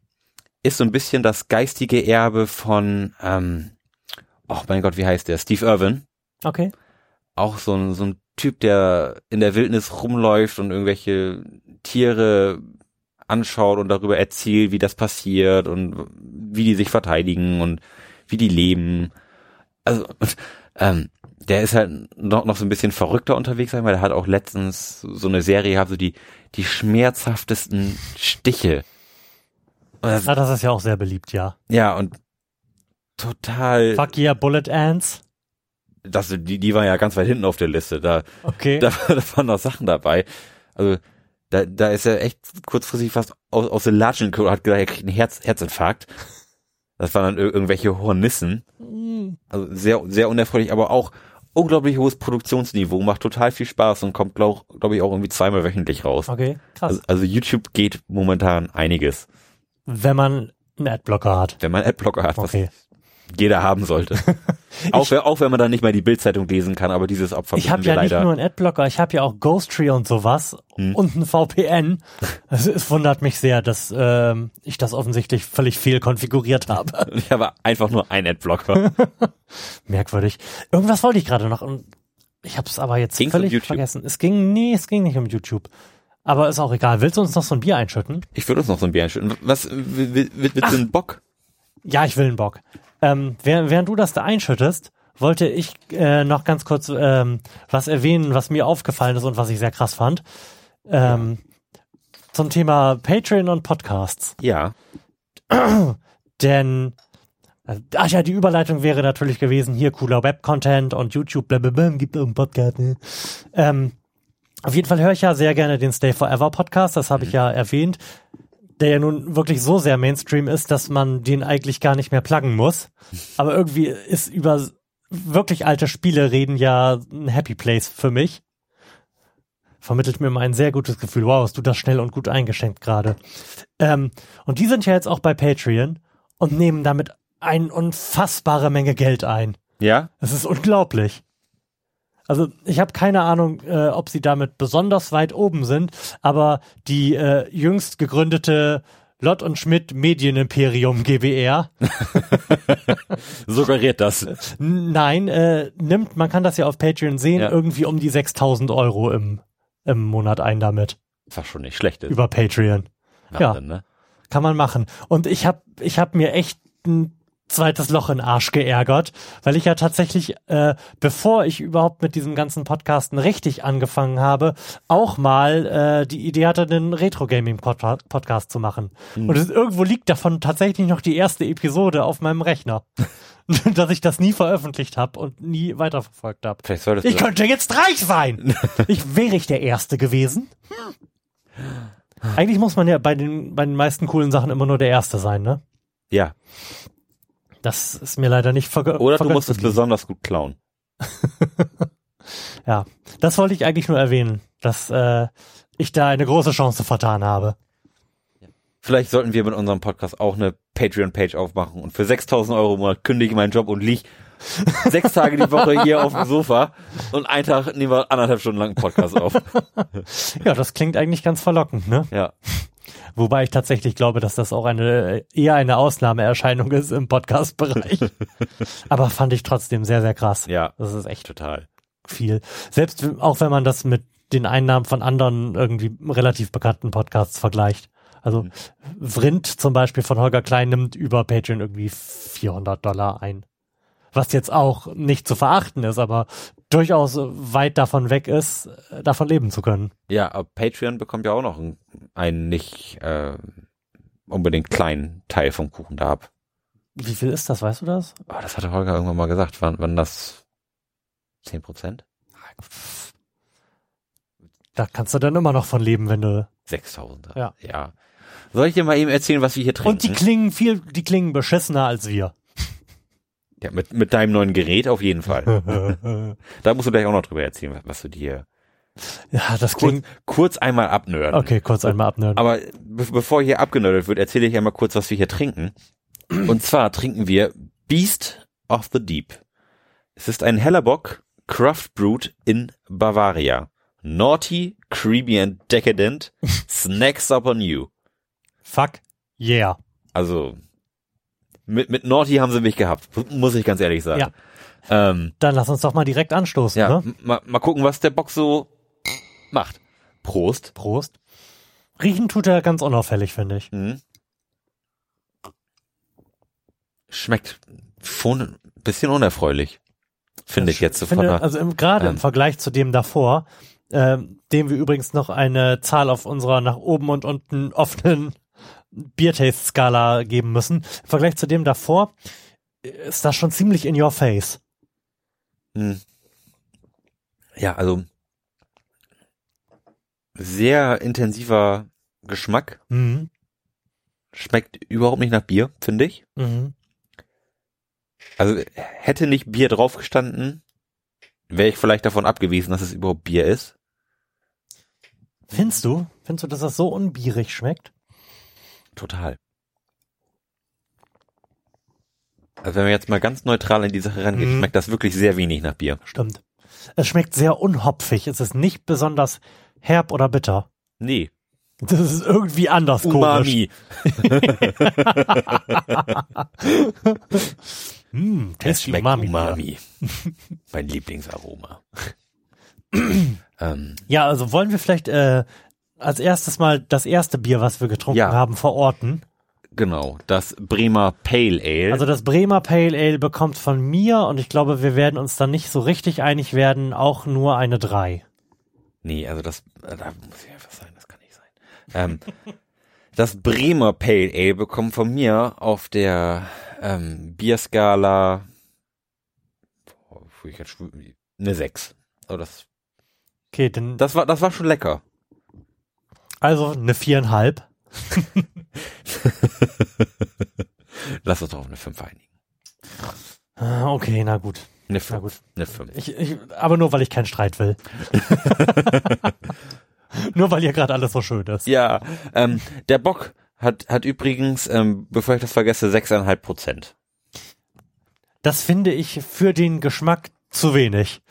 ist so ein bisschen das geistige Erbe von, ähm, oh mein Gott, wie heißt der? Steve Irwin. Okay. Auch so ein, so ein Typ, der in der Wildnis rumläuft und irgendwelche Tiere anschaut und darüber erzählt, wie das passiert und wie die sich verteidigen und wie die leben. Also, ähm, der ist halt noch, noch so ein bisschen verrückter unterwegs, weil der hat auch letztens so eine Serie gehabt, so die, die schmerzhaftesten Stiche. Das, ah, das ist ja auch sehr beliebt, ja. Ja, und total... Fuck yeah, Bullet Ants. Das, die, die waren ja ganz weit hinten auf der Liste. Da, okay. Da, da waren noch Sachen dabei. Also, da, da ist er echt kurzfristig fast aus, aus den Latschen gekommen und hat gesagt, er kriegt einen Herz, Herzinfarkt. Das waren dann irgendwelche Hornissen. Also sehr, sehr unerfreulich, aber auch unglaublich hohes Produktionsniveau, macht total viel Spaß und kommt, glaube glaub ich, auch irgendwie zweimal wöchentlich raus. Okay, krass. Also, also YouTube geht momentan einiges. Wenn man einen Adblocker hat. Wenn man einen Adblocker hat, was okay. jeder haben sollte. auch, auch wenn man dann nicht mal die Bildzeitung lesen kann, aber dieses Opfer müssen wir leider. Ich habe ja nicht nur einen Adblocker, ich habe ja auch Ghostree und sowas hm. und ein V P N. Also, es wundert mich sehr, dass ähm, ich das offensichtlich völlig fehl konfiguriert habe. Ich habe einfach nur einen Adblocker. Merkwürdig. Irgendwas wollte ich gerade noch und ich habe es aber jetzt Ging's völlig um vergessen. Es ging, nee, es ging nicht um YouTube. Aber ist auch egal. Willst du uns noch so ein Bier einschütten? Ich würde uns noch so ein Bier einschütten. Was, willst du einen Bock? Ja, ich will einen Bock. Ähm, während, während du das da einschüttest, wollte ich äh, noch ganz kurz ähm, was erwähnen, was mir aufgefallen ist und was ich sehr krass fand. Ähm, ja. Zum Thema Patreon und Podcasts. Ja. Denn, ach ja, die Überleitung wäre natürlich gewesen, hier cooler Web-Content und YouTube, blablabla, gibt irgendeinen Podcast, ne? Ähm, Auf jeden Fall höre ich ja sehr gerne den Stay Forever Podcast, das habe ich ja erwähnt, der ja nun wirklich so sehr Mainstream ist, dass man den eigentlich gar nicht mehr pluggen muss. Aber irgendwie ist über wirklich alte Spiele reden ja ein Happy Place für mich. Vermittelt mir immer ein sehr gutes Gefühl. Wow, hast du das schnell und gut eingeschenkt gerade. Ähm, und die sind ja jetzt auch bei Patreon und nehmen damit eine unfassbare Menge Geld ein. Ja? Das ist unglaublich. Also ich habe keine Ahnung, äh, ob sie damit besonders weit oben sind, aber die äh, jüngst gegründete Lott und Schmidt Medienimperium GbR suggeriert das. Nein, äh, nimmt, man kann das ja auf Patreon sehen, ja. Irgendwie um die sechstausend Euro im, im Monat ein damit. Das war schon nicht schlecht. Ist. Über Patreon. Wahnsinn, ja, ne? Kann man machen. Und ich habe ich hab mir echt ein zweites Loch in den Arsch geärgert, weil ich ja tatsächlich, äh, bevor ich überhaupt mit diesem ganzen Podcasten richtig angefangen habe, auch mal äh, die Idee hatte, einen Retro-Gaming-Podcast zu machen. Hm. Und es, irgendwo liegt davon tatsächlich noch die erste Episode auf meinem Rechner, dass ich das nie veröffentlicht habe und nie weiterverfolgt habe. Ich könnte jetzt reich sein! ich wäre ich der Erste gewesen. Hm. Eigentlich muss man ja bei den, bei den meisten coolen Sachen immer nur der Erste sein, ne? Ja. Das ist mir leider nicht vergönnt. Oder du musst es besonders gut klauen. ja, das wollte ich eigentlich nur erwähnen, dass äh, ich da eine große Chance vertan habe. Vielleicht sollten wir mit unserem Podcast auch eine Patreon-Page aufmachen und für sechstausend Euro im Monat kündige ich meinen Job und liege sechs Tage die Woche hier auf dem Sofa und einen Tag nehmen wir anderthalb Stunden lang einen Podcast auf. ja, das klingt eigentlich ganz verlockend, ne? Ja. Wobei ich tatsächlich glaube, dass das auch eine eher eine Ausnahmeerscheinung ist im Podcast-Bereich. Aber fand ich trotzdem sehr, sehr krass. Ja, das ist echt total. viel. Selbst auch wenn man das mit den Einnahmen von anderen irgendwie relativ bekannten Podcasts vergleicht. Also Vrindt zum Beispiel von Holger Klein nimmt über Patreon irgendwie vierhundert Dollar ein. Was jetzt auch nicht zu verachten ist, aber durchaus weit davon weg ist, davon leben zu können. Ja, aber Patreon bekommt ja auch noch einen, einen nicht äh, unbedingt kleinen Teil vom Kuchen da ab. Wie viel ist das, weißt du das? Oh, das hatte Holger irgendwann mal gesagt. Wann, wann das? zehn Prozent? Da kannst du dann immer noch von leben, wenn du... sechstausender, ja. ja. Soll ich dir mal eben erzählen, was wir hier trinken? Und die klingen viel, die klingen beschissener als wir. Ja, mit, mit deinem neuen Gerät auf jeden Fall. Da musst du gleich auch noch drüber erzählen, was du dir... Ja, das klingt... Kurz, kurz einmal abnörden. Okay, kurz einmal abnörden. Aber be- bevor hier abgenördelt wird, erzähle ich einmal kurz, was wir hier trinken. Und zwar trinken wir Beast of the Deep. Es ist ein Hellerbock Craft Brewed in Bavaria. Naughty, creepy and decadent. Snacks upon you. Fuck yeah. Also, mit, mit Naughty haben sie mich gehabt, muss ich ganz ehrlich sagen. Ja. Ähm, Dann lass uns doch mal direkt anstoßen. Ja, ne? mal, mal gucken, was der Bock so macht. Prost. Prost. Riechen tut er ganz unauffällig, finde ich. Mhm. Schmeckt schon ein bisschen unerfreulich, finde ich jetzt. So finde, von der, also gerade ähm, im Vergleich zu dem davor, äh, dem wir übrigens noch eine Zahl auf unserer nach oben und unten offenen Beer-Taste-Skala geben müssen. Im Vergleich zu dem davor ist das schon ziemlich in your face. Hm. Ja, also sehr intensiver Geschmack. Mhm. Schmeckt überhaupt nicht nach Bier, finde ich. Mhm. Also hätte nicht Bier drauf gestanden, wäre ich vielleicht davon abgewiesen, dass es überhaupt Bier ist. Findest du? Findest du, dass das so unbierig schmeckt? Total. Also wenn man jetzt mal ganz neutral in die Sache rangeht, mhm. schmeckt das wirklich sehr wenig nach Bier. Stimmt. Es schmeckt sehr unhopfig. Es ist nicht besonders herb oder bitter. Nee. Das ist irgendwie anders Umami. Komisch. mm, es schmeckt Umami. Umami. Mein Lieblingsaroma. ähm. Ja, also wollen wir vielleicht äh, als erstes mal das erste Bier, was wir getrunken ja. haben, verorten. Genau, das Bremer Pale Ale. Also das Bremer Pale Ale bekommt von mir, und ich glaube, wir werden uns da nicht so richtig einig werden, auch nur eine drei. Nee, also das, da muss ich einfach sein. ähm, das Bremer Pale Ale bekommt von mir auf der ähm, Bierskala eine sechs. Oh, das, okay, dann das war das war schon lecker. Also eine viereinhalb. Lass uns doch auf eine fünf einigen. Okay, na gut. Eine fünf. Na gut. Eine fünf. Ich, ich, aber nur, weil ich keinen Streit will. Nur weil hier gerade alles so schön ist. Ja, ähm, der Bock hat hat übrigens, ähm, bevor ich das vergesse, sechs Komma fünf Prozent. Das finde ich für den Geschmack zu wenig.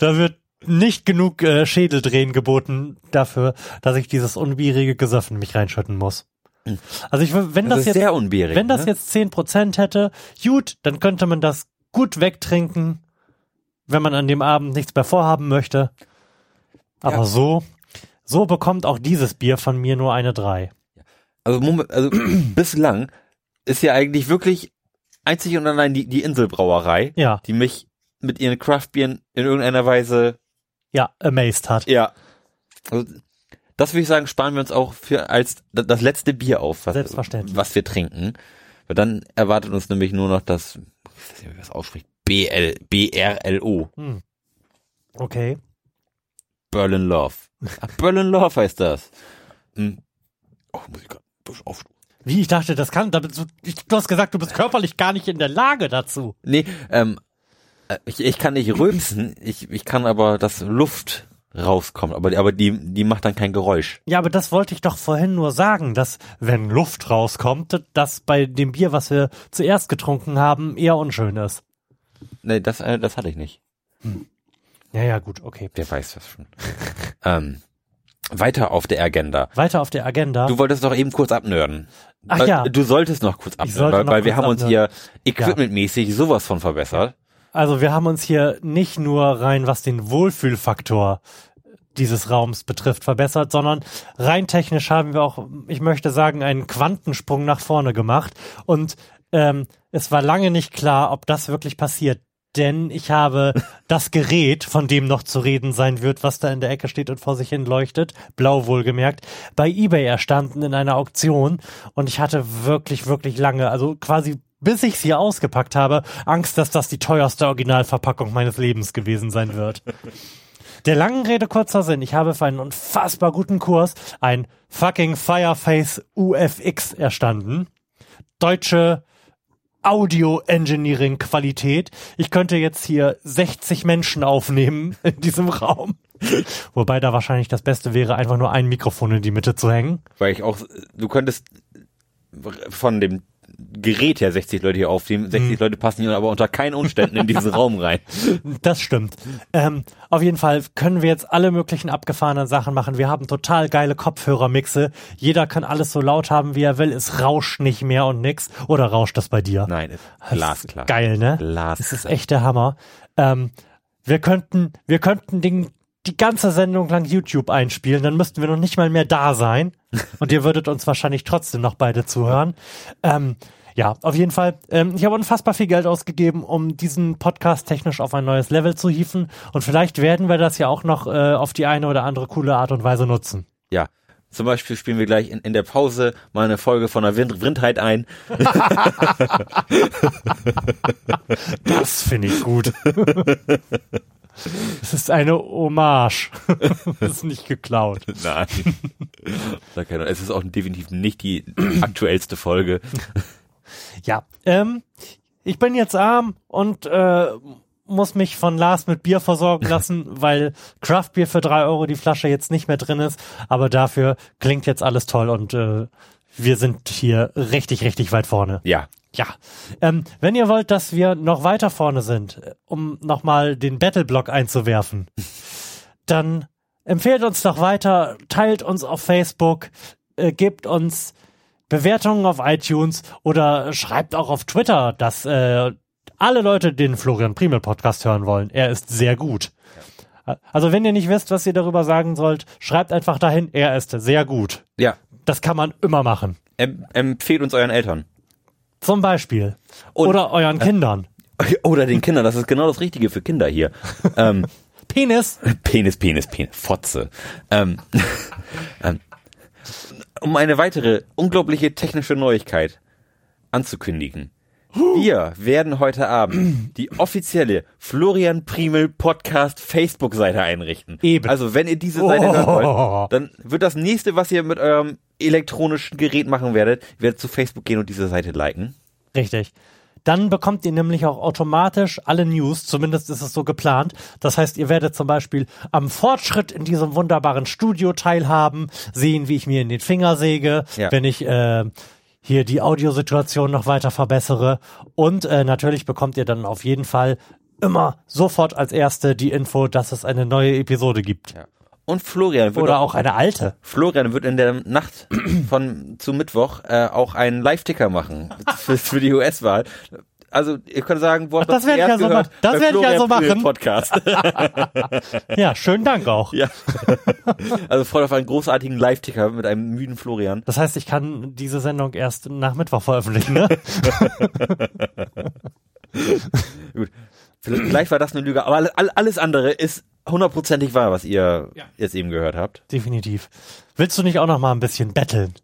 Da wird nicht genug äh, Schädeldrehen geboten dafür, dass ich dieses unbierige Gesöffen mich reinschütten muss. Also ich, wenn das, das jetzt sehr unbierig, wenn das ne? jetzt zehn Prozent hätte, gut, dann könnte man das gut wegtrinken, wenn man an dem Abend nichts mehr vorhaben möchte. Aber ja. so, so bekommt auch dieses Bier von mir nur eine drei. Also, Moment, also bislang ist ja eigentlich wirklich einzig und allein die, die Inselbrauerei, ja. die mich mit ihren Craftbieren in irgendeiner Weise ja, amazed hat. Ja. Also, das würde ich sagen, sparen wir uns auch für als das letzte Bier auf, was, Selbstverständlich. was wir trinken. Weil dann erwartet uns nämlich nur noch das, ich weiß nicht, wie das ausspricht, B L, B R L O. Hm. Okay. Berlin Love. Ach, Berlin Love heißt das. Hm. Oh, muss ich gar nicht aufstehen. Wie, ich dachte, das kann, damit, du hast gesagt, du bist körperlich gar nicht in der Lage dazu. Nee, ähm, ich, ich kann nicht rülpsen, ich, ich kann aber, dass Luft rauskommt, aber, aber die, die macht dann kein Geräusch. Ja, aber das wollte ich doch vorhin nur sagen, dass, wenn Luft rauskommt, das bei dem Bier, was wir zuerst getrunken haben, eher unschön ist. Nee, das, äh, das hatte ich nicht. Hm. Ja, ja, gut, okay. Der weiß das schon. ähm, weiter auf der Agenda. Weiter auf der Agenda. Du wolltest doch eben kurz abnörden. Ach ja. Du solltest noch kurz abnörden, weil, noch weil kurz wir haben abnörden. Uns hier equipmentmäßig ja. sowas von verbessert. Also wir haben uns hier nicht nur rein, was den Wohlfühlfaktor dieses Raums betrifft, verbessert, sondern rein technisch haben wir auch, ich möchte sagen, einen Quantensprung nach vorne gemacht. Und ähm, es war lange nicht klar, ob das wirklich passiert. Denn ich habe das Gerät, von dem noch zu reden sein wird, was da in der Ecke steht und vor sich hin leuchtet, blau wohlgemerkt, bei eBay erstanden in einer Auktion. Und ich hatte wirklich, wirklich lange, also quasi bis ich sie ausgepackt habe, Angst, dass das die teuerste Originalverpackung meines Lebens gewesen sein wird. Der langen Rede kurzer Sinn, ich habe für einen unfassbar guten Kurs ein fucking Fireface U F X erstanden. Deutsche Audio-Engineering-Qualität. Ich könnte jetzt hier sechzig Menschen aufnehmen in diesem Raum. Wobei da wahrscheinlich das Beste wäre, einfach nur ein Mikrofon in die Mitte zu hängen. Weil ich auch, du könntest von dem Gerät her sechzig Leute hier aufnehmen. sechzig hm. Leute passen hier aber unter keinen Umständen in diesen Raum rein. Das stimmt. Ähm, auf jeden Fall können wir jetzt alle möglichen abgefahrenen Sachen machen. Wir haben total geile Kopfhörermixe. Jeder kann alles so laut haben, wie er will. Es rauscht nicht mehr und nix. Oder rauscht das bei dir? Nein, ist glasklar. Geil, ne? Glasklar. Das ist echt der Hammer. Ähm, wir könnten, wir könnten den die ganze Sendung lang YouTube einspielen, dann müssten wir noch nicht mal mehr da sein und ihr würdet uns wahrscheinlich trotzdem noch beide zuhören. Ähm, ja, auf jeden Fall, ähm, ich habe unfassbar viel Geld ausgegeben, um diesen Podcast technisch auf ein neues Level zu hieven und vielleicht werden wir das ja auch noch äh, auf die eine oder andere coole Art und Weise nutzen. Ja, zum Beispiel spielen wir gleich in, in der Pause mal eine Folge von der Windheit ein. Das finde ich gut. Es ist eine Hommage. Das ist nicht geklaut. Nein. Es ist auch definitiv nicht die aktuellste Folge. Ja, ähm, ich bin jetzt arm und äh, muss mich von Lars mit Bier versorgen lassen, weil Craftbier für drei Euro die Flasche jetzt nicht mehr drin ist. Aber dafür klingt jetzt alles toll und äh, wir sind hier richtig, richtig weit vorne. Ja. Ja, ähm, wenn ihr wollt, dass wir noch weiter vorne sind, um nochmal den Battle-Block einzuwerfen, dann empfehlt uns doch weiter, teilt uns auf Facebook, äh, gebt uns Bewertungen auf iTunes oder schreibt auch auf Twitter, dass äh, alle Leute den Florian Priemel Podcast hören wollen. Er ist sehr gut. Also wenn ihr nicht wisst, was ihr darüber sagen sollt, schreibt einfach dahin, er ist sehr gut. Ja. Das kann man immer machen. Em- empfehlt uns euren Eltern. Zum Beispiel. Und, oder euren äh, Kindern. Oder den Kindern, das ist genau das Richtige für Kinder hier. Ähm, Penis. Penis, Penis, Penis. Fotze. Ähm, ähm, um eine weitere unglaubliche technische Neuigkeit anzukündigen. Wir werden heute Abend die offizielle Florian Priemel Podcast Facebook-Seite einrichten. Eben. Also wenn ihr diese Seite oh. hören wollt, dann wird das nächste, was ihr mit eurem elektronischen Gerät machen werdet, werdet zu Facebook gehen und diese Seite liken. Richtig. Dann bekommt ihr nämlich auch automatisch alle News, zumindest ist es so geplant. Das heißt, ihr werdet zum Beispiel am Fortschritt in diesem wunderbaren Studio teilhaben, sehen, wie ich mir in den Finger säge, ja. wenn ich äh, hier die Audiosituation noch weiter verbessere. Und äh, natürlich bekommt ihr dann auf jeden Fall immer sofort als Erste die Info, dass es eine neue Episode gibt. Ja. Und Florian wird oder auch, auch eine alte. Florian wird in der Nacht von zu Mittwoch äh, auch einen Live-Ticker machen für, für die U S-Wahl. Also ihr könnt sagen, wo Ach, das werde ich ja so machen. Das werde ich ja so machen. Podcast. Ja, schönen Dank auch. Ja. Also freut auf einen großartigen Live-Ticker mit einem müden Florian. Das heißt, ich kann diese Sendung erst nach Mittwoch veröffentlichen, ne? Gut. Vielleicht war das eine Lüge, aber alles andere ist hundertprozentig wahr, was ihr ja. jetzt eben gehört habt. Definitiv. Willst du nicht auch noch mal ein bisschen betteln?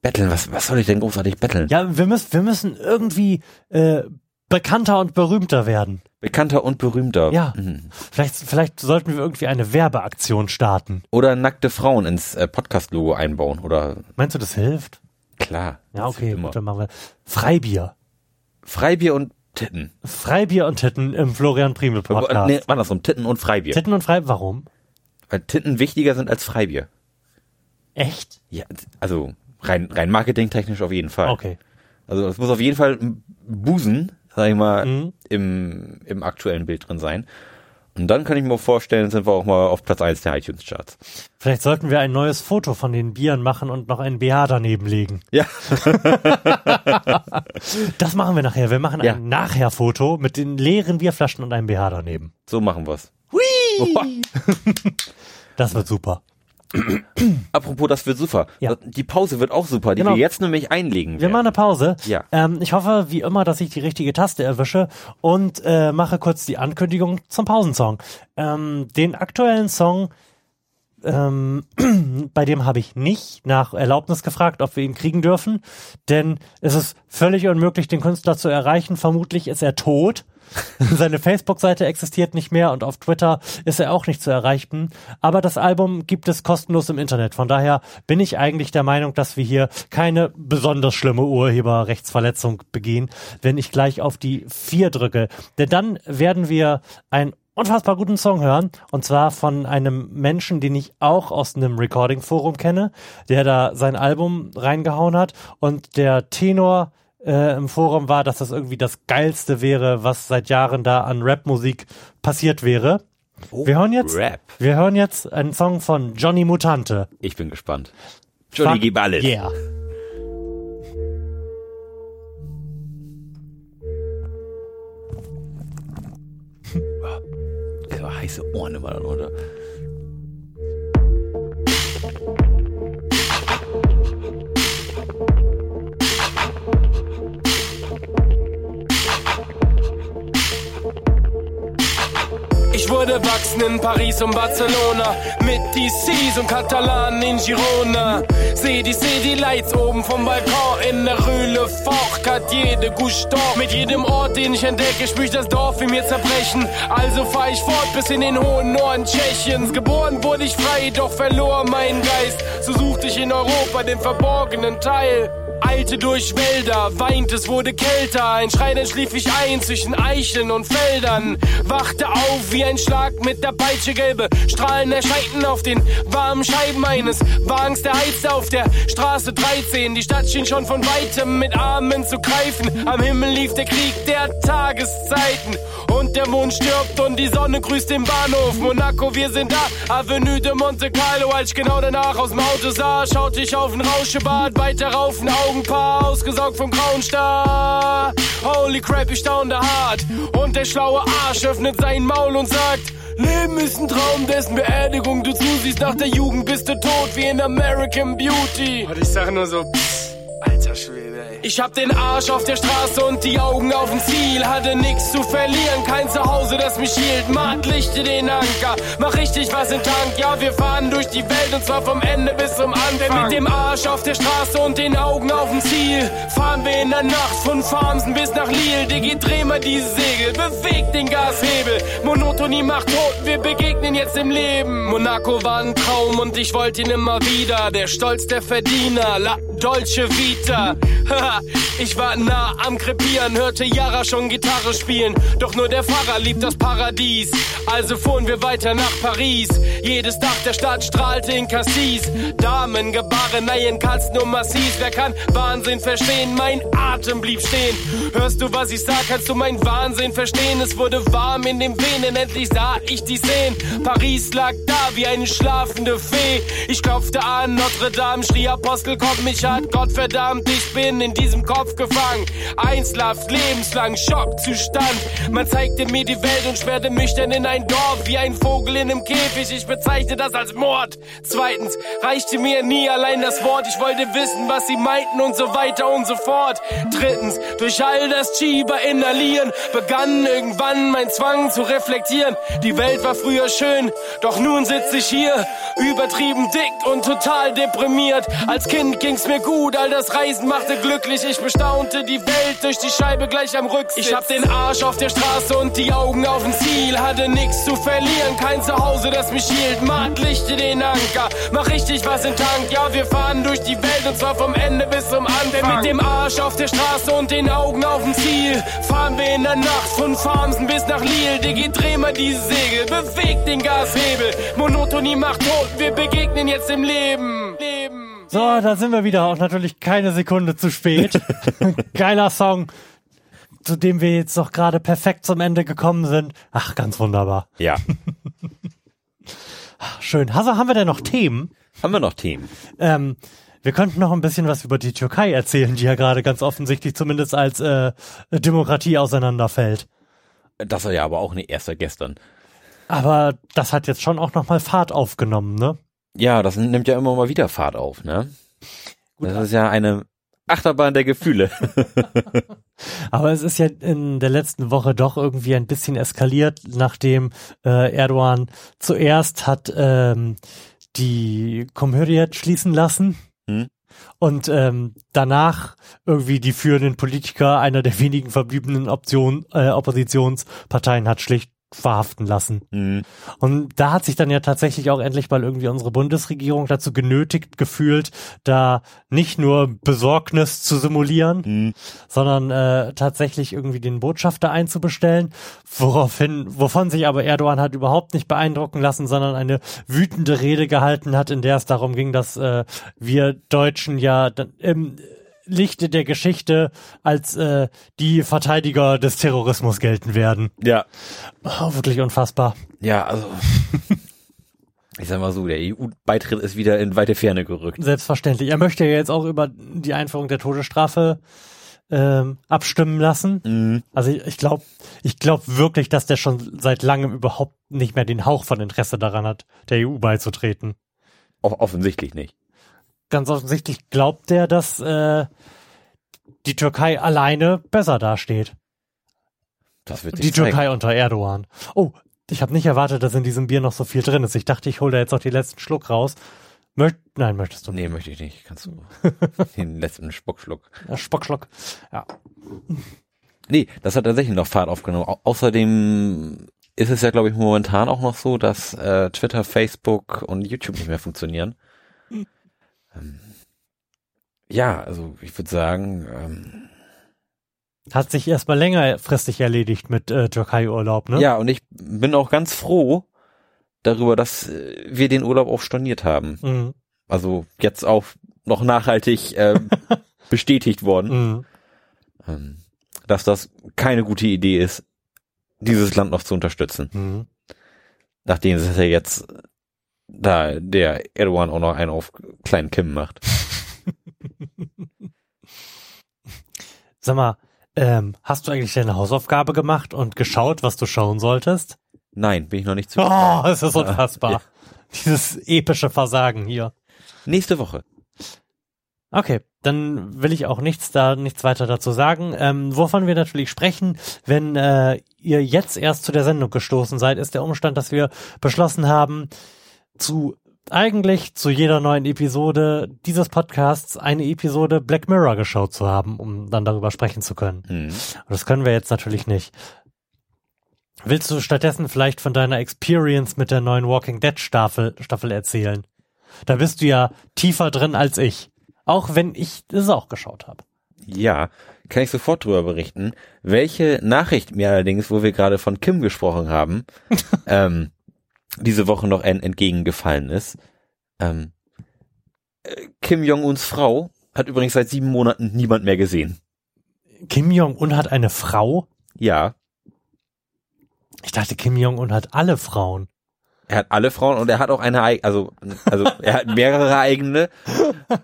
Betteln? Was, was soll ich denn großartig betteln? Ja, wir müssen, wir müssen irgendwie äh, bekannter und berühmter werden. Bekannter und berühmter. Ja. Mhm. Vielleicht, vielleicht sollten wir irgendwie eine Werbeaktion starten. Oder nackte Frauen ins äh, Podcast-Logo einbauen. Oder. Meinst du, das hilft? Klar. Ja, okay, gut, dann machen wir. Freibier. Freibier und Titten. Freibier und Titten im Florian Priemel Podcast. Nee, andersrum, Titten und Freibier. Titten und Freibier, warum? Weil Titten wichtiger sind als Freibier. Echt? Ja, also rein, rein marketingtechnisch auf jeden Fall. Okay. Also es muss auf jeden Fall Busen, sag ich mal, mhm. im, im aktuellen Bild drin sein. Und dann kann ich mir vorstellen, sind wir auch mal auf Platz eins der iTunes-Charts. Vielleicht sollten wir ein neues Foto von den Bieren machen und noch einen B H daneben legen. Ja. Das machen wir nachher. Wir machen ja ein Nachher-Foto mit den leeren Bierflaschen und einem B H daneben. So machen wir's. Hui! Das wird super. Apropos, das wird super. Ja. Die Pause wird auch super, die genau. wir jetzt nämlich einlegen werden. Wir machen eine Pause. Ja. Ähm, ich hoffe, wie immer, dass ich die richtige Taste erwische und äh, mache kurz die Ankündigung zum Pausensong. Ähm, den aktuellen Song, ähm, bei dem habe ich nicht nach Erlaubnis gefragt, ob wir ihn kriegen dürfen, denn es ist völlig unmöglich, den Künstler zu erreichen. Vermutlich ist er tot. Seine Facebook-Seite existiert nicht mehr und auf Twitter ist er auch nicht zu erreichen. Aber das Album gibt es kostenlos im Internet. Von daher bin ich eigentlich der Meinung, dass wir hier keine besonders schlimme Urheberrechtsverletzung begehen, wenn ich gleich auf die vier drücke. Denn dann werden wir einen unfassbar guten Song hören, und zwar von einem Menschen, den ich auch aus einem Recording-Forum kenne, der da sein Album reingehauen hat, und der Tenor Äh, im Forum war, dass das irgendwie das Geilste wäre, was seit Jahren da an Rap-Musik passiert wäre. Oh, wir hören jetzt, Rap. wir hören jetzt einen Song von Johnny Mutante. Ich bin gespannt. Johnny, gib alles. Yeah. Heiße Ohren immer dann, oder? Ich wurde wachsen in Paris und Barcelona, mit D Cs und Katalanen in Girona. Seh die City Lights oben vom Balkon, in der Rue Le Fort, Cartier de Couche-Tard. Mit jedem Ort, den ich entdecke, spürt das Dorf in mir zerbrechen. Also fahr ich fort bis in den hohen Norden Tschechiens. Geboren wurde ich frei, doch verlor meinen Geist. So suchte ich in Europa den verborgenen Teil. Eilte durch Wälder, weint, es wurde kälter. Ein Schrei, dann schlief ich ein zwischen Eicheln und Feldern. Wachte auf wie ein Schlag mit der Peitsche, gelbe Strahlen erscheinten auf den warmen Scheiben eines Wagens. Der heizte auf der Straße dreizehn. Die Stadt schien schon von Weitem mit Armen zu greifen. Am Himmel lief der Krieg der Tageszeiten. Und der Mond stirbt und die Sonne grüßt den Bahnhof. Monaco, wir sind da, Avenue de Monte Carlo. Als ich genau danach aus dem Auto sah, schaute ich auf ein Rauschebad, weiter rauf ein Auge. Ein Paar ausgesaugt vom grauen Star. Holy crap, ich staune hart. Und der schlaue Arsch öffnet sein Maul und sagt: Leben ist ein Traum, dessen Beerdigung du zusiehst. Nach der Jugend bist du tot wie in American Beauty. Und ich sag nur so: Psst, alter Schwede, ey. Ich hab den Arsch auf der Straße und die Augen auf dem Ziel. Hatte nix zu verlieren, kein Zuhause, das mich hielt. Matt, lichte den Anker, mach richtig was im Tank. Ja, wir fahren durch die Welt und zwar vom Ende bis zum Anfang. Mit dem Arsch auf der Straße und den Augen auf dem Ziel fahren wir in der Nacht von Farmsen bis nach Lille. Diggi, dreh mal diese Segel, beweg den Gashebel. Monotonie macht tot, wir begegnen jetzt im Leben. Monaco war ein Traum und ich wollte ihn immer wieder. Der Stolz der Verdiener, La Dolce Vita. Ich war nah am Krepieren, hörte Yara schon Gitarre spielen. Doch nur der Pfarrer liebt das Paradies. Also fuhren wir weiter nach Paris. Jedes Dach der Stadt strahlte in Cassis. Damen, Gebaren, Neien, Katzen und Massis. Wer kann Wahnsinn verstehen? Mein Atem blieb stehen. Hörst du, was ich sag? Kannst du mein Wahnsinn verstehen? Es wurde warm in den Venen, endlich sah ich die Seen. Paris lag da wie eine schlafende Fee. Ich klopfte an Notre Dame, schrie Apostel, komm, mich hat Gott verdammt. Ich bin in diesem Kopf gefangen. Einslaft, lebenslang, Schockzustand. Man zeigte mir die Welt und sperrte mich dann in ein Dorf wie ein Vogel in einem Käfig. Ich bezeichne das als Mord. Zweitens reichte mir nie allein das Wort. Ich wollte wissen, was sie meinten und so weiter und so fort. Drittens, durch all das Schieber inhalieren, begann irgendwann mein Zwang zu reflektieren. Die Welt war früher schön, doch nun sitze ich hier, übertrieben dick und total deprimiert. Als Kind ging's mir gut, all das Reisen machte glücklich, ich bestaunte die Welt durch die Scheibe gleich am Rücksitz. Ich hab den Arsch auf der Straße und die Augen auf dem Ziel, hatte nichts zu verlieren, kein Zuhause, das mich hielt. Matt, lichte den Anker, mach richtig was in Tank, ja, wir fahren durch die Welt und zwar vom Ende bis zum Anfang. Mit dem Arsch auf der Straße und den Augen auf dem Ziel fahren wir in der Nacht von Farmsen bis nach Lille. Diggi, dreh mal diese Segel, beweg den Gashebel. Monotonie macht tot, wir begegnen jetzt im Leben. Leben. So, da sind wir wieder. Auch natürlich keine Sekunde zu spät. Geiler Song. zu dem wir jetzt doch gerade perfekt zum Ende gekommen sind. Ach, ganz wunderbar. Ja. Schön. Hasse, haben wir denn noch Themen? Haben wir noch Themen? Ähm, wir könnten noch ein bisschen was über die Türkei erzählen, die ja gerade ganz offensichtlich zumindest als äh, Demokratie auseinanderfällt. Das war ja aber auch nicht erst seit gestern. Aber das hat jetzt schon auch nochmal Fahrt aufgenommen, ne? Ja, das nimmt ja immer mal wieder Fahrt auf, ne? Gut, das ist ja eine Achterbahn der Gefühle. Aber es ist ja in der letzten Woche doch irgendwie ein bisschen eskaliert, nachdem äh, Erdogan zuerst hat ähm, die Cumhuriyet schließen lassen hm? und ähm, danach irgendwie die führenden Politiker einer der wenigen verbliebenen Option, äh, Oppositionsparteien hat schlicht verhaften lassen. Mhm. Und da hat sich dann ja tatsächlich auch endlich mal irgendwie unsere Bundesregierung dazu genötigt gefühlt, da nicht nur Besorgnis zu simulieren, mhm. sondern äh, tatsächlich irgendwie den Botschafter einzubestellen, woraufhin, wovon sich aber Erdogan hat überhaupt nicht beeindrucken lassen, sondern eine wütende Rede gehalten hat, in der es darum ging, dass äh, wir Deutschen ja dann im Lichte der Geschichte als äh, die Verteidiger des Terrorismus gelten werden. Ja. Oh, wirklich unfassbar. Ja, also ich sag mal so, der E U-Beitritt ist wieder in weite Ferne gerückt. Selbstverständlich. Er möchte ja jetzt auch über die Einführung der Todesstrafe ähm, abstimmen lassen. Mhm. Also ich, ich glaube ich glaub wirklich, dass der schon seit langem überhaupt nicht mehr den Hauch von Interesse daran hat, der E U beizutreten. Auch offensichtlich nicht. Ganz offensichtlich glaubt er, dass äh, die Türkei alleine besser dasteht. Das wird sich die zeigen. Türkei unter Erdogan. Oh, ich habe nicht erwartet, dass in diesem Bier noch so viel drin ist. Ich dachte, ich hole da jetzt noch den letzten Schluck raus. Möcht- Nein, möchtest du nicht? Nee, möchte ich nicht. Kannst du den letzten Spockschluck. Ja, Spockschluck, ja. Nee, das hat tatsächlich noch Fahrt aufgenommen. Au- außerdem ist es ja, glaube ich, momentan auch noch so, dass äh, Twitter, Facebook und YouTube nicht mehr funktionieren. Ja, also ich würde sagen, ähm, hat sich erstmal längerfristig erledigt mit äh, Türkei-Urlaub, ne? Ja, und ich bin auch ganz froh darüber, dass äh, wir den Urlaub auch storniert haben. Mhm. Also jetzt auch noch nachhaltig äh, bestätigt worden, mhm. ähm, dass das keine gute Idee ist, dieses Land noch zu unterstützen. Mhm. Nachdem es ja jetzt da der Erdogan auch noch einen auf kleinen Kim macht. Sag mal, ähm, hast du eigentlich deine Hausaufgabe gemacht und geschaut, was du schauen solltest? Nein, bin ich noch nicht zu. Oh, es ist unfassbar. Ja. Dieses epische Versagen hier. Nächste Woche. Okay, dann will ich auch nichts da nichts weiter dazu sagen. Ähm, wovon wir natürlich sprechen, wenn äh, ihr jetzt erst zu der Sendung gestoßen seid, ist der Umstand, dass wir beschlossen haben, zu eigentlich zu jeder neuen Episode dieses Podcasts eine Episode Black Mirror geschaut zu haben, um dann darüber sprechen zu können. Mhm. Und das können wir jetzt natürlich nicht. Willst du stattdessen vielleicht von deiner Experience mit der neuen Walking Dead Staffel, Staffel erzählen? Da bist du ja tiefer drin als ich, auch wenn ich es auch geschaut habe. Ja, kann ich sofort drüber berichten. Welche Nachricht mir allerdings, wo wir gerade von Kim gesprochen haben, ähm, diese Woche noch en- entgegengefallen ist. Ähm, Kim Jong-uns Frau hat übrigens seit sieben Monaten niemand mehr gesehen. Kim Jong-un hat eine Frau? Ja. Ich dachte, Kim Jong-un hat alle Frauen. Er hat alle Frauen und er hat auch eine, also, also er hat mehrere eigene,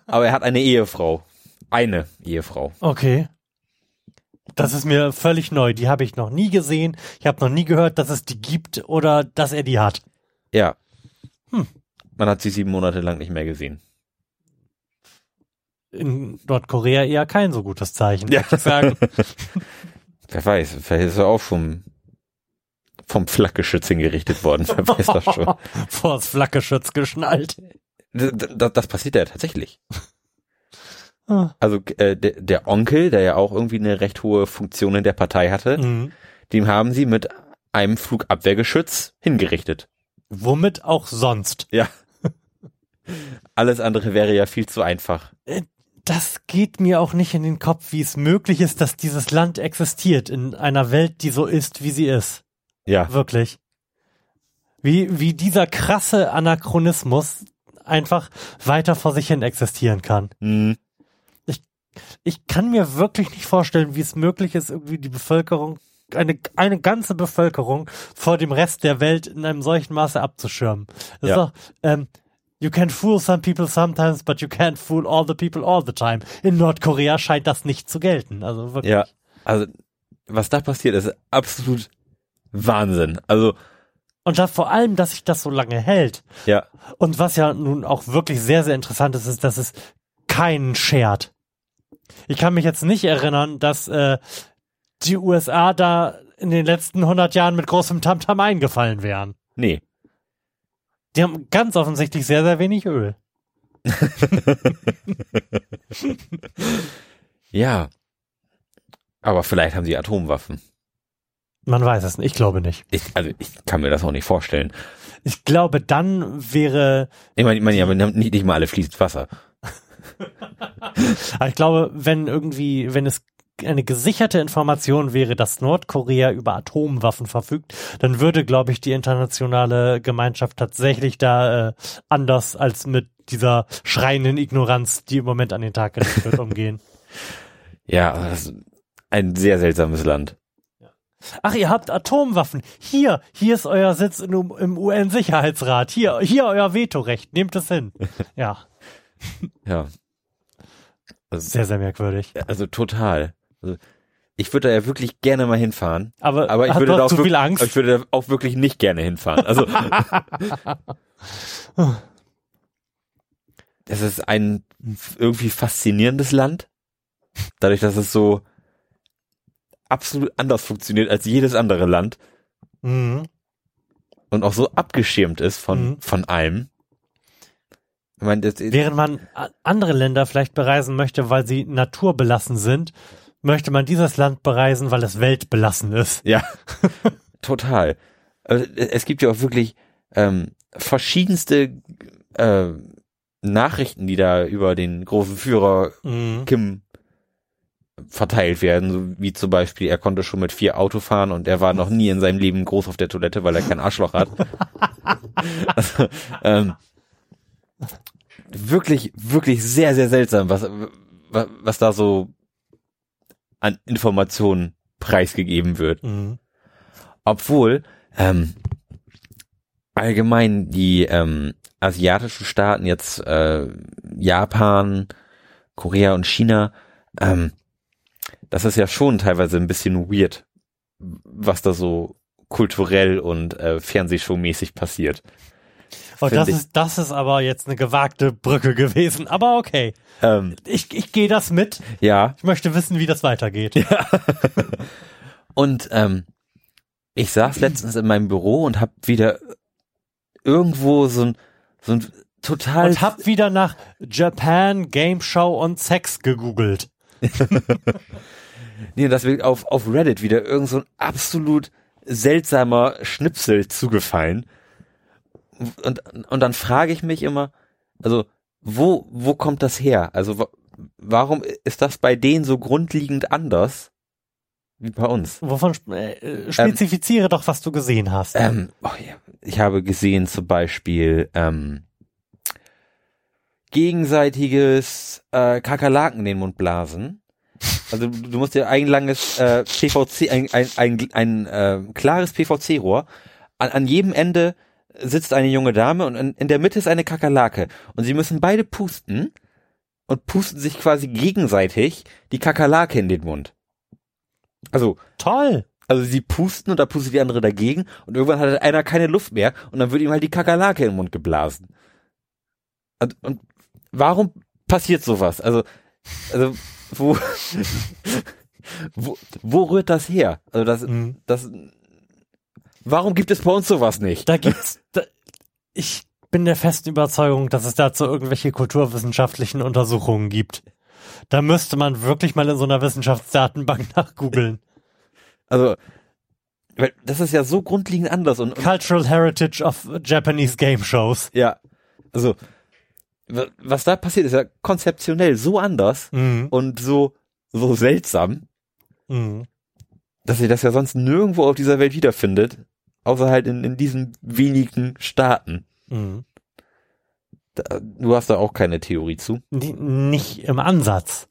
aber er hat eine Ehefrau. Eine Ehefrau. Okay. Das ist mir völlig neu. Die habe ich noch nie gesehen. Ich habe noch nie gehört, dass es die gibt oder dass er die hat. Ja. Hm. Man hat sie sieben Monate lang nicht mehr gesehen. In Nordkorea eher kein so gutes Zeichen, ja. Würde ich sagen. Wer weiß, vielleicht ist er auch vom, vom Flakgeschütz hingerichtet worden. Wer weiß das schon. Vor das Flakgeschütz geschnallt. Das, das, das passiert ja tatsächlich. Also äh, der, der Onkel, der ja auch irgendwie eine recht hohe Funktion in der Partei hatte, mhm. dem haben sie mit einem Flugabwehrgeschütz hingerichtet. Womit auch sonst. Ja. Alles andere wäre ja viel zu einfach. Das geht mir auch nicht in den Kopf, wie es möglich ist, dass dieses Land existiert in einer Welt, die so ist, wie sie ist. Ja. Wirklich. Wie, wie dieser krasse Anachronismus einfach weiter vor sich hin existieren kann. Mhm. Ich kann mir wirklich nicht vorstellen, wie es möglich ist, irgendwie die Bevölkerung, eine eine ganze Bevölkerung vor dem Rest der Welt in einem solchen Maße abzuschirmen. Das ja. ist doch, ähm, you can fool some people sometimes, but you can't fool all the people all the time. In Nordkorea scheint das nicht zu gelten. Also wirklich. Ja, also was da passiert, ist absolut Wahnsinn. Also und da vor allem, dass sich das so lange hält. Ja. Und was ja nun auch wirklich sehr, sehr interessant ist, ist, dass es keinen schert. Ich kann mich jetzt nicht erinnern, dass äh, die U S A da in den letzten hundert Jahren mit großem Tamtam eingefallen wären. Nee. Die haben ganz offensichtlich sehr, sehr wenig Öl. Ja. Aber vielleicht haben sie Atomwaffen. Man weiß es nicht, ich glaube nicht. Ich, also ich kann mir das auch nicht vorstellen. Ich glaube, dann wäre... Ich meine, ich meine ja, wir haben nicht, nicht mal alle fließend Wasser. Ich glaube, wenn irgendwie, wenn es eine gesicherte Information wäre, dass Nordkorea über Atomwaffen verfügt, dann würde, glaube ich, die internationale Gemeinschaft tatsächlich da äh, anders als mit dieser schreienden Ignoranz, die im Moment an den Tag gelegt wird, umgehen. Ja, das ist ein sehr seltsames Land. Ach, ihr habt Atomwaffen. Hier, hier ist euer Sitz in, im U N-Sicherheitsrat. Hier, hier euer Vetorecht. Nehmt es hin. Ja. Ja. Also, sehr, sehr merkwürdig. Also total. Also, ich würde da ja wirklich gerne mal hinfahren. Aber, aber ich würde da auch zu wirklich, viel Angst? Ich würde da auch wirklich nicht gerne hinfahren. Also es ist ein irgendwie faszinierendes Land. Dadurch, dass es so absolut anders funktioniert als jedes andere Land. Mhm. Und auch so abgeschirmt ist von, mhm. von allem. Ich meine, das während man andere Länder vielleicht bereisen möchte, weil sie naturbelassen sind, möchte man dieses Land bereisen, weil es weltbelassen ist. Ja, total. Es gibt ja auch wirklich ähm, verschiedenste äh, Nachrichten, die da über den großen Führer mhm. Kim verteilt werden, so wie zum Beispiel, er konnte schon mit vier Auto fahren und er war noch nie in seinem Leben groß auf der Toilette, weil er kein Arschloch hat. Also, ähm, wirklich, wirklich sehr, sehr seltsam, was, was, was da so an Informationen preisgegeben wird. Mhm. Obwohl ähm, allgemein die ähm, asiatischen Staaten, jetzt äh, Japan, Korea und China, ähm, das ist ja schon teilweise ein bisschen weird, was da so kulturell und äh, Fernsehshow-mäßig passiert. Oh, das, ist, das ist aber jetzt eine gewagte Brücke gewesen, aber okay. Ähm, ich ich gehe das mit. Ja. Ich möchte wissen, wie das weitergeht. Ja. Und ähm, ich saß letztens in meinem Büro und habe wieder irgendwo so ein, so ein total... Und habe wieder nach Japan, Game Show und Sex gegoogelt. Nee, das wird auf, auf Reddit wieder irgend so ein absolut seltsamer Schnipsel zugefallen. Und, und dann frage ich mich immer, also, wo, wo kommt das her? Also, w- warum ist das bei denen so grundlegend anders wie bei uns? Wovon, äh, spezifiziere ähm, doch, was du gesehen hast. Ähm, oh ja. Ich habe gesehen zum Beispiel, ähm, gegenseitiges, äh, Kakerlaken in den Mund blasen. Also, du musst dir ein langes, äh, P V C, ein, ein, ein, ein äh, klares P V C-Rohr an, an jedem Ende sitzt eine junge Dame und in, in der Mitte ist eine Kakerlake. Und sie müssen beide pusten und pusten sich quasi gegenseitig die Kakerlake in den Mund. Also. Toll! Also sie pusten und da pustet die andere dagegen und irgendwann hat einer keine Luft mehr und dann wird ihm halt die Kakerlake in den Mund geblasen. Und, und warum passiert sowas? Also, also, wo, wo, wo rührt das her? Also das, mhm. das, warum gibt es bei uns sowas nicht? Da gibt's. Da, ich bin der festen Überzeugung, dass es dazu irgendwelche kulturwissenschaftlichen Untersuchungen gibt. Da müsste man wirklich mal in so einer Wissenschaftsdatenbank nachgoogeln. Also, das ist ja so grundlegend anders. Und, und Cultural Heritage of Japanese Game Shows. Ja, also, was da passiert, ist ja konzeptionell so anders mhm. und so, so seltsam, mhm. dass ihr das ja sonst nirgendwo auf dieser Welt wiederfindet. Außer halt in, in diesen wenigen Staaten. Mhm. Da, du hast da auch keine Theorie zu? Nicht im Ansatz.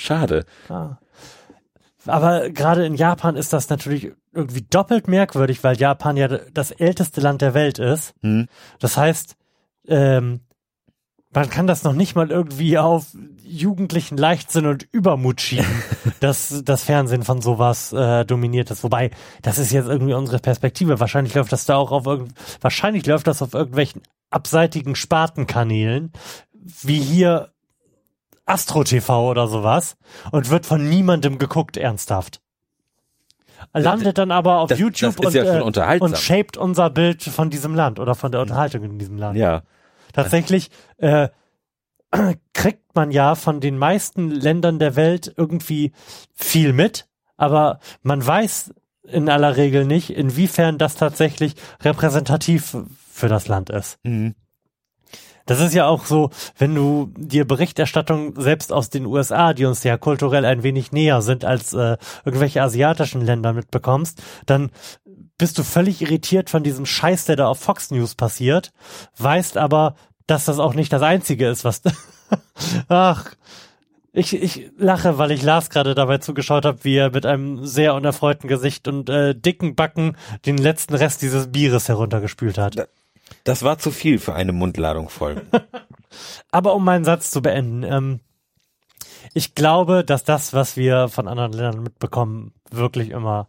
Schade. Ah. Aber gerade in Japan ist das natürlich irgendwie doppelt merkwürdig, weil Japan ja das älteste Land der Welt ist. Hm. Das heißt, ähm, man kann das noch nicht mal irgendwie auf jugendlichen Leichtsinn und Übermut schieben, dass das Fernsehen von sowas äh, dominiert ist. Wobei, das ist jetzt irgendwie unsere Perspektive. Wahrscheinlich läuft das da auch auf irgend, wahrscheinlich läuft das auf irgendwelchen abseitigen Spartenkanälen, wie hier Astro T V oder sowas, und wird von niemandem geguckt, ernsthaft. Landet dann aber auf das, YouTube das und, ja und, äh, und shaped unser Bild von diesem Land oder von der Unterhaltung in diesem Land. Ja. Tatsächlich äh, kriegt man ja von den meisten Ländern der Welt irgendwie viel mit, aber man weiß in aller Regel nicht, inwiefern das tatsächlich repräsentativ für das Land ist. Mhm. Das ist ja auch so, wenn du dir Berichterstattung selbst aus den U S A, die uns ja kulturell ein wenig näher sind als äh, irgendwelche asiatischen Länder, mitbekommst, dann bist du völlig irritiert von diesem Scheiß, der da auf Fox News passiert, weißt aber, dass das auch nicht das Einzige ist, was... Ach, ich ich lache, weil ich Lars gerade dabei zugeschaut habe, wie er mit einem sehr unerfreuten Gesicht und äh, dicken Backen den letzten Rest dieses Bieres heruntergespült hat. Da- Das war zu viel für eine Mundladung voll. Aber um meinen Satz zu beenden, ähm, ich glaube, dass das, was wir von anderen Ländern mitbekommen, wirklich immer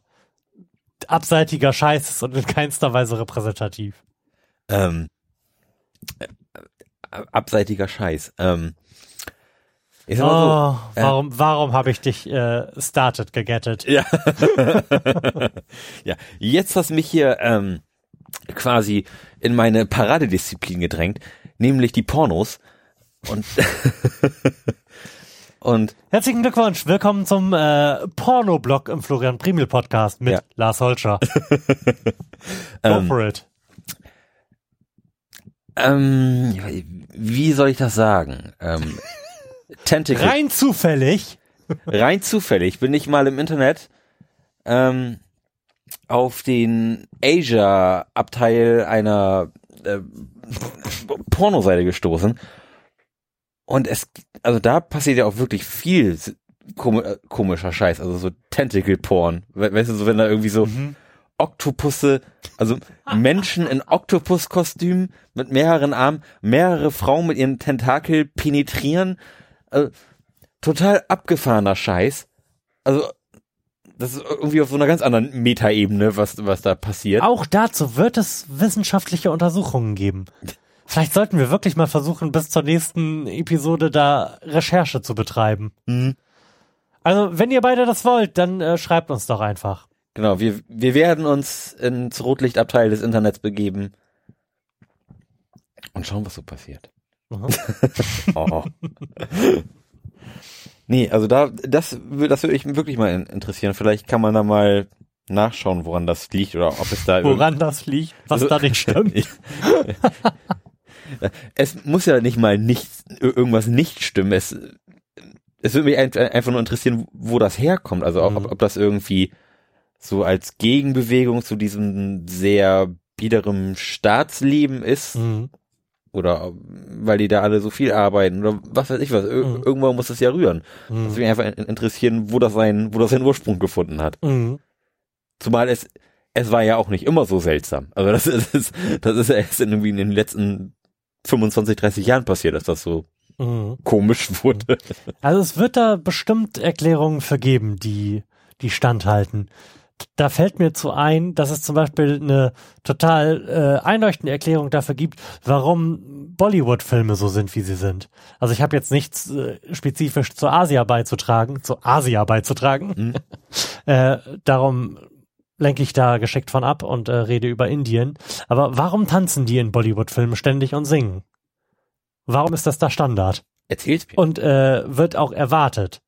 abseitiger Scheiß ist und in keinster Weise repräsentativ. Ähm, äh, abseitiger Scheiß. Ähm, ich sag mal so, äh, warum warum habe ich dich äh, started gegettet? Ja. Ja, jetzt hast mich hier... Ähm, quasi in meine Paradedisziplin gedrängt, nämlich die Pornos. Und, und herzlichen Glückwunsch, willkommen zum äh, Porno-Blog im Florian Priemel Podcast mit ja. Lars Holscher. Go for ähm, it. Ähm, wie soll ich das sagen? Ähm, Tentacle. Rein zufällig. Rein zufällig bin ich mal im Internet. Ähm, auf den Asia-Abteil einer äh, Pornoseite gestoßen. Und es, also da passiert ja auch wirklich viel komischer Scheiß, also so Tentacle-Porn. We- weißt du, so wenn da irgendwie so mhm. Oktopusse, also Menschen in Oktopus-Kostümen mit mehreren Armen, mehrere Frauen mit ihren Tentakel penetrieren. Also, total abgefahrener Scheiß. Also, das ist irgendwie auf so einer ganz anderen Metaebene, was was da passiert. Auch dazu wird es wissenschaftliche Untersuchungen geben. Vielleicht sollten wir wirklich mal versuchen, bis zur nächsten Episode da Recherche zu betreiben. Mhm. Also, wenn ihr beide das wollt, dann äh, schreibt uns doch einfach. Genau, wir wir werden uns ins Rotlichtabteil des Internets begeben und schauen, was so passiert. Mhm. Oh. Nee, also da, das, das würde ich wirklich mal interessieren. Vielleicht kann man da mal nachschauen, woran das liegt oder ob es da... Woran das liegt, was also, da nicht stimmt. Es muss ja nicht mal nichts, irgendwas nicht stimmen. Es, es würde mich einfach nur interessieren, wo das herkommt. Also auch, mhm. ob, ob das irgendwie so als Gegenbewegung zu diesem sehr biederem Staatsleben ist. Mhm. Oder weil die da alle so viel arbeiten oder was weiß ich was. Ir- mhm. Irgendwann muss das ja rühren. Mhm. Das würde mich einfach interessieren, wo das seinen, wo das seinen Ursprung gefunden hat. Mhm. Zumal es, es war ja auch nicht immer so seltsam. Also das ist, das ist ja erst irgendwie in den letzten fünfundzwanzig, dreißig Jahren passiert, dass das so mhm. komisch wurde. Also es wird da bestimmt Erklärungen für geben, die, die standhalten. Da fällt mir zu ein, dass es zum Beispiel eine total äh, einleuchtende Erklärung dafür gibt, warum Bollywood-Filme so sind, wie sie sind. Also ich habe jetzt nichts äh, spezifisch zu Asia beizutragen, zu Asia beizutragen. Mhm. äh, darum lenke ich da geschickt von ab und äh, rede über Indien. Aber warum tanzen die in Bollywood-Filmen ständig und singen? Warum ist das da Standard? Erzähl's mir. Und äh, wird auch erwartet.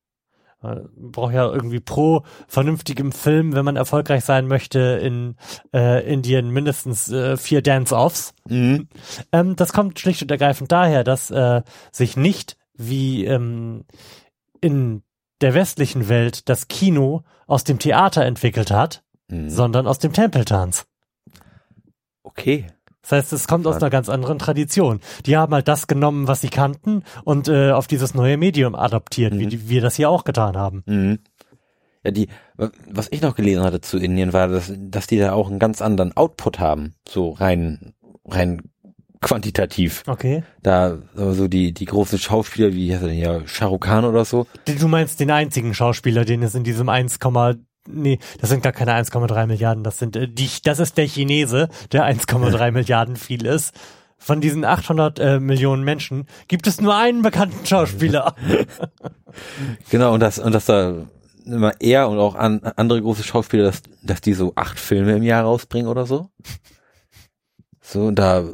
Man braucht ja irgendwie pro vernünftigem Film, wenn man erfolgreich sein möchte, in äh, Indien mindestens äh, vier Dance-Offs. Mhm. Ähm, das kommt schlicht und ergreifend daher, dass äh, sich nicht wie ähm, in der westlichen Welt das Kino aus dem Theater entwickelt hat, mhm. sondern aus dem Tempeltanz. Okay. Das heißt, es kommt aus einer ganz anderen Tradition. Die haben halt das genommen, was sie kannten und äh, auf dieses neue Medium adaptiert, mhm. wie die, wir das hier auch getan haben. Mhm. Ja, die, was ich noch gelesen hatte zu Indien war, dass, dass die da auch einen ganz anderen Output haben, so rein, rein quantitativ. Okay. Da so die, die großen Schauspieler, wie heißt er denn hier, Shah Rukh Khan oder so. Du meinst den einzigen Schauspieler, den es in diesem eins, nee, das sind gar keine eins Komma drei Milliarden, das sind, die, das ist der Chinese, der eins Komma drei Milliarden viel ist. Von diesen achthundert Millionen Menschen gibt es nur einen bekannten Schauspieler. Genau, und das, und das da, immer er und auch an, andere große Schauspieler, dass, dass die so acht Filme im Jahr rausbringen oder so. So, und da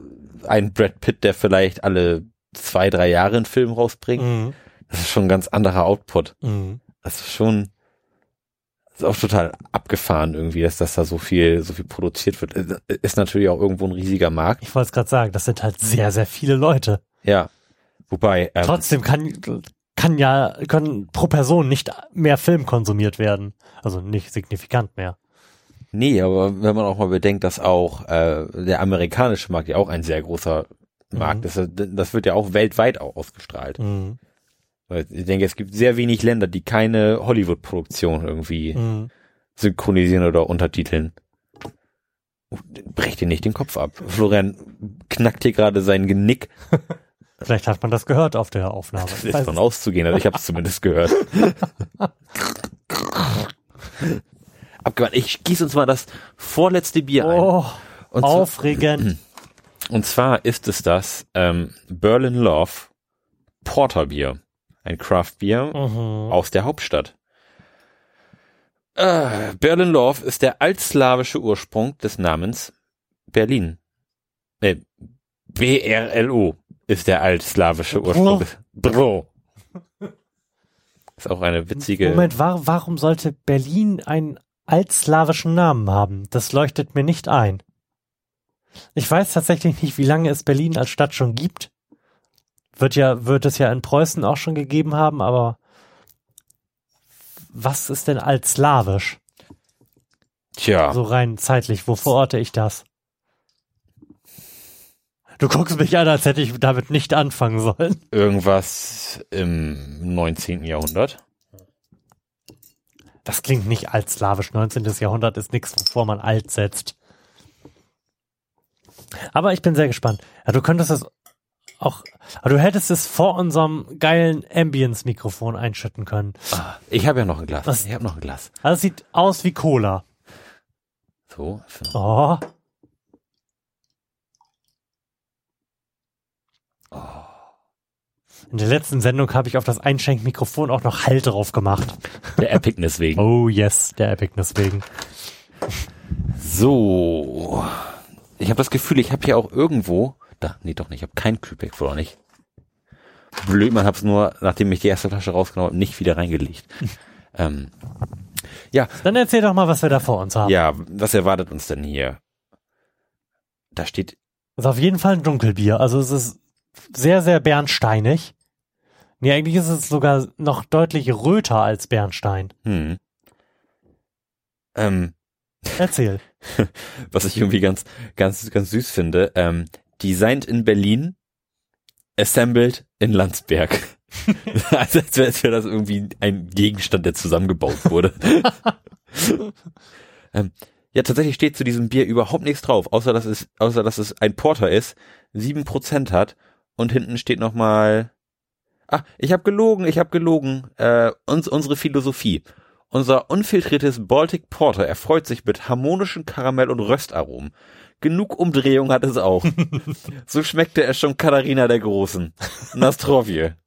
ein Brad Pitt, der vielleicht alle zwei, drei Jahre einen Film rausbringt, mhm. das ist schon ein ganz anderer Output. Mhm. Das ist schon, das ist auch total abgefahren irgendwie, dass das da so viel, so viel produziert wird. Ist natürlich auch irgendwo ein riesiger Markt. Ich wollte es gerade sagen, das sind halt sehr, sehr viele Leute. Ja, wobei... Ähm, Trotzdem kann... kann ja, können pro Person nicht mehr Film konsumiert werden. Also nicht signifikant mehr. Nee, aber wenn man auch mal bedenkt, dass auch äh, der amerikanische Markt ja auch ein sehr großer Markt mhm. ist. Das wird ja auch weltweit auch ausgestrahlt. Mhm. Ich denke, es gibt sehr wenig Länder, die keine Hollywood-Produktion irgendwie mhm. synchronisieren oder untertiteln. Brech dir nicht den Kopf ab. Florian knackt hier gerade sein Genick. Vielleicht hat man das gehört auf der Aufnahme. Das ist davon auszugehen, aber ich habe es zumindest gehört. Abgewandt. Ich gieße uns mal das vorletzte Bier oh, ein. Und aufregend. Zwar, und zwar ist es das ähm, Berlin Love Porterbier. Ein Craft-Bier mhm. aus der Hauptstadt. Äh, Berlin Love ist der altslawische Ursprung des Namens Berlin. Äh, B R L O. Ist der altslawische Ursprung. Bro. Bro. Ist auch eine witzige... Moment, war, warum sollte Berlin einen altslawischen Namen haben? Das leuchtet mir nicht ein. Ich weiß tatsächlich nicht, wie lange es Berlin als Stadt schon gibt. Wird ja, wird es ja in Preußen auch schon gegeben haben, aber was ist denn altslawisch? Tja. So rein zeitlich, wo verorte ich das? Du guckst mich an, als hätte ich damit nicht anfangen sollen. Irgendwas im neunzehnten Jahrhundert. Das klingt nicht altslawisch. neunzehntes Jahrhundert ist nichts, bevor man alt setzt. Aber ich bin sehr gespannt. Ja, du könntest es auch, aber du hättest es vor unserem geilen Ambience-Mikrofon einschütten können. Ah, ich habe ja noch ein Glas. Das, ich habe noch ein Glas. Also es sieht aus wie Cola. So. Oh. In der letzten Sendung habe ich auf das Einschenkmikrofon auch noch Halt drauf gemacht. Der Epicness wegen. Oh yes, der Epicness wegen. So. Ich habe das Gefühl, ich habe hier auch irgendwo... Da, nee, doch nicht. Ich habe kein Kühlpack vor, nicht. Blöd, man habe es nur, nachdem ich die erste Flasche rausgenommen habe, nicht wieder reingelegt. ähm, ja. Dann erzähl doch mal, was wir da vor uns haben. Ja, was erwartet uns denn hier? Da steht... Das ist auf jeden Fall ein Dunkelbier. Also es ist... sehr, sehr bernsteinig. Nee, eigentlich ist es sogar noch deutlich röter als Bernstein. Hm. Ähm. Erzähl. Was ich irgendwie ganz, ganz, ganz süß finde. Ähm, designed in Berlin, assembled in Landsberg. Also als wäre wär das irgendwie ein Gegenstand, der zusammengebaut wurde. ähm. Ja, tatsächlich steht zu diesem Bier überhaupt nichts drauf, außer dass es, außer dass es ein Porter ist, sieben Prozent hat und hinten steht nochmal, ah, ich habe gelogen, ich habe gelogen, äh, uns, unsere Philosophie. Unser unfiltriertes Baltic Porter erfreut sich mit harmonischen Karamell- und Röstaromen. Genug Umdrehung hat es auch. So schmeckte es schon Katharina der Großen. Nastrovje.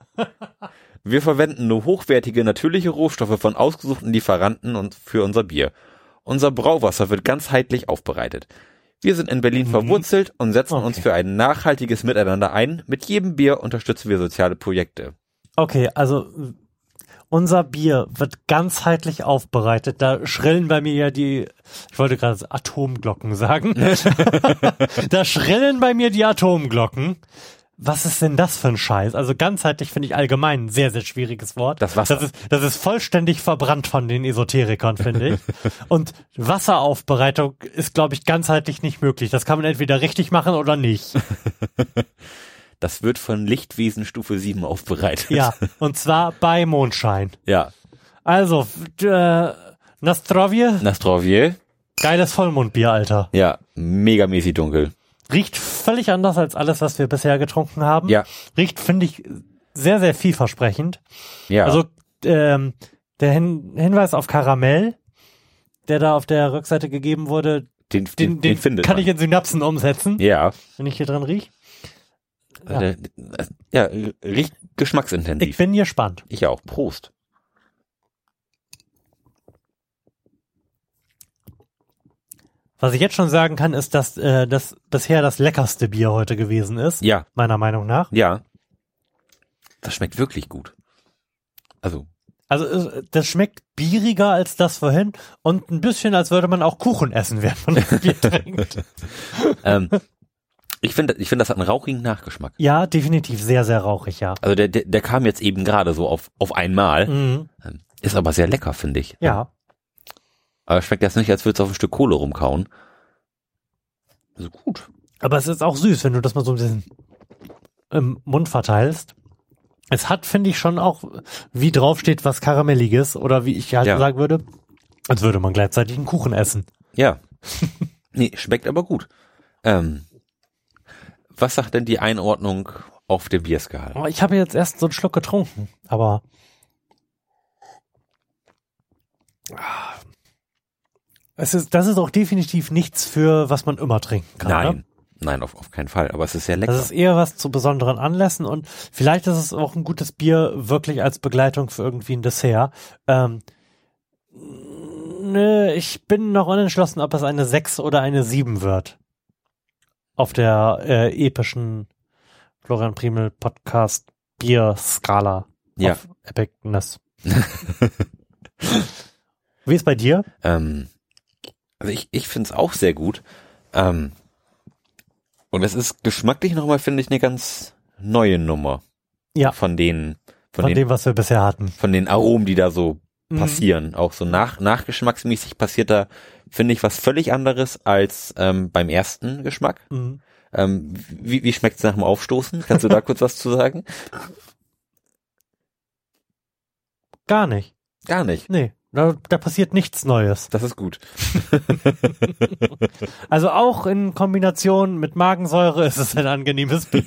Wir verwenden nur hochwertige, natürliche Rohstoffe von ausgesuchten Lieferanten und für unser Bier. Unser Brauwasser wird ganzheitlich aufbereitet. Wir sind in Berlin mhm. verwurzelt und setzen okay. uns für ein nachhaltiges Miteinander ein. Mit jedem Bier unterstützen wir soziale Projekte. Okay, also unser Bier wird ganzheitlich aufbereitet. Da schrillen bei mir ja die, ich wollte gerade Atomglocken sagen. Da schrillen bei mir die Atomglocken. was ist denn das für ein Scheiß? Also ganzheitlich finde ich allgemein ein sehr, sehr schwieriges Wort. Das Wasser. Das ist, das ist vollständig verbrannt von den Esoterikern, finde ich. Und Wasseraufbereitung ist, glaube ich, ganzheitlich nicht möglich. Das kann man entweder richtig machen oder nicht. Das wird von Lichtwesen Stufe sieben aufbereitet. Ja, und zwar bei Mondschein. Ja. Also, äh, Nastrovje. Nastrovje. Geiles Vollmondbier, Alter. Ja, megamäßig dunkel. Riecht völlig anders als alles, was wir bisher getrunken haben. Ja. Riecht, finde ich, sehr, sehr vielversprechend. Ja. Also ähm, der Hin- Hinweis auf Karamell, der da auf der Rückseite gegeben wurde, den, den, den, den findet kann man. Ich in Synapsen umsetzen, ja. Wenn ich hier dran rieche. Ja. Äh, ja, riecht geschmacksintensiv. Ich bin gespannt. Ich auch. Prost. Was ich jetzt schon sagen kann, ist, dass äh, das bisher das leckerste Bier heute gewesen ist. Ja. Meiner Meinung nach. Ja. Das schmeckt wirklich gut. Also. Also das schmeckt bieriger als das vorhin und ein bisschen, als würde man auch Kuchen essen, während man das Bier trinkt. ähm, ich finde, ich finde, das hat einen rauchigen Nachgeschmack. Ja, definitiv sehr, sehr rauchig, ja. Also der, der, der kam jetzt eben gerade so auf auf einmal. Mhm. Ist aber sehr lecker, finde ich. Ja. Aber schmeckt jetzt nicht, als würdest du auf ein Stück Kohle rumkauen. Also gut. Aber es ist auch süß, wenn du das mal so ein bisschen im Mund verteilst. Es hat, finde ich, schon auch, wie draufsteht, was Karamelliges. Oder wie ich halt ja. sagen würde, als würde man gleichzeitig einen Kuchen essen. Ja. Nee, schmeckt aber gut. Ähm, was sagt denn die Einordnung auf der Bierskala? Ich habe jetzt erst so einen Schluck getrunken, aber... Ah. Es ist, das ist auch definitiv nichts für, was man immer trinken kann. Nein, ne? Nein, auf, auf keinen Fall. Aber es ist sehr lecker. Das ist eher was zu besonderen Anlässen und vielleicht ist es auch ein gutes Bier wirklich als Begleitung für irgendwie ein Dessert. Ähm, ne, ich bin noch unentschlossen, ob es eine sechs oder eine sieben wird. Auf der äh, epischen Florian Priemel Podcast Bier-Skala. Ja. Auf Epicness. Wie ist bei dir? Ähm. Also ich, ich finde es auch sehr gut. Ähm, und es ist geschmacklich nochmal, finde ich, eine ganz neue Nummer. Ja. Von den, von, von den, dem, was wir bisher hatten. Von den Aromen, die da so mhm. passieren. Auch so nach, nachgeschmacksmäßig passiert da, finde ich, was völlig anderes als ähm, beim ersten Geschmack. Mhm. Ähm, wie wie schmeckt es nach dem Aufstoßen? Kannst du da kurz was zu sagen? Gar nicht. Gar nicht? Nee. Da, da passiert nichts Neues. Das ist gut. Also auch in Kombination mit Magensäure ist es ein angenehmes Bier.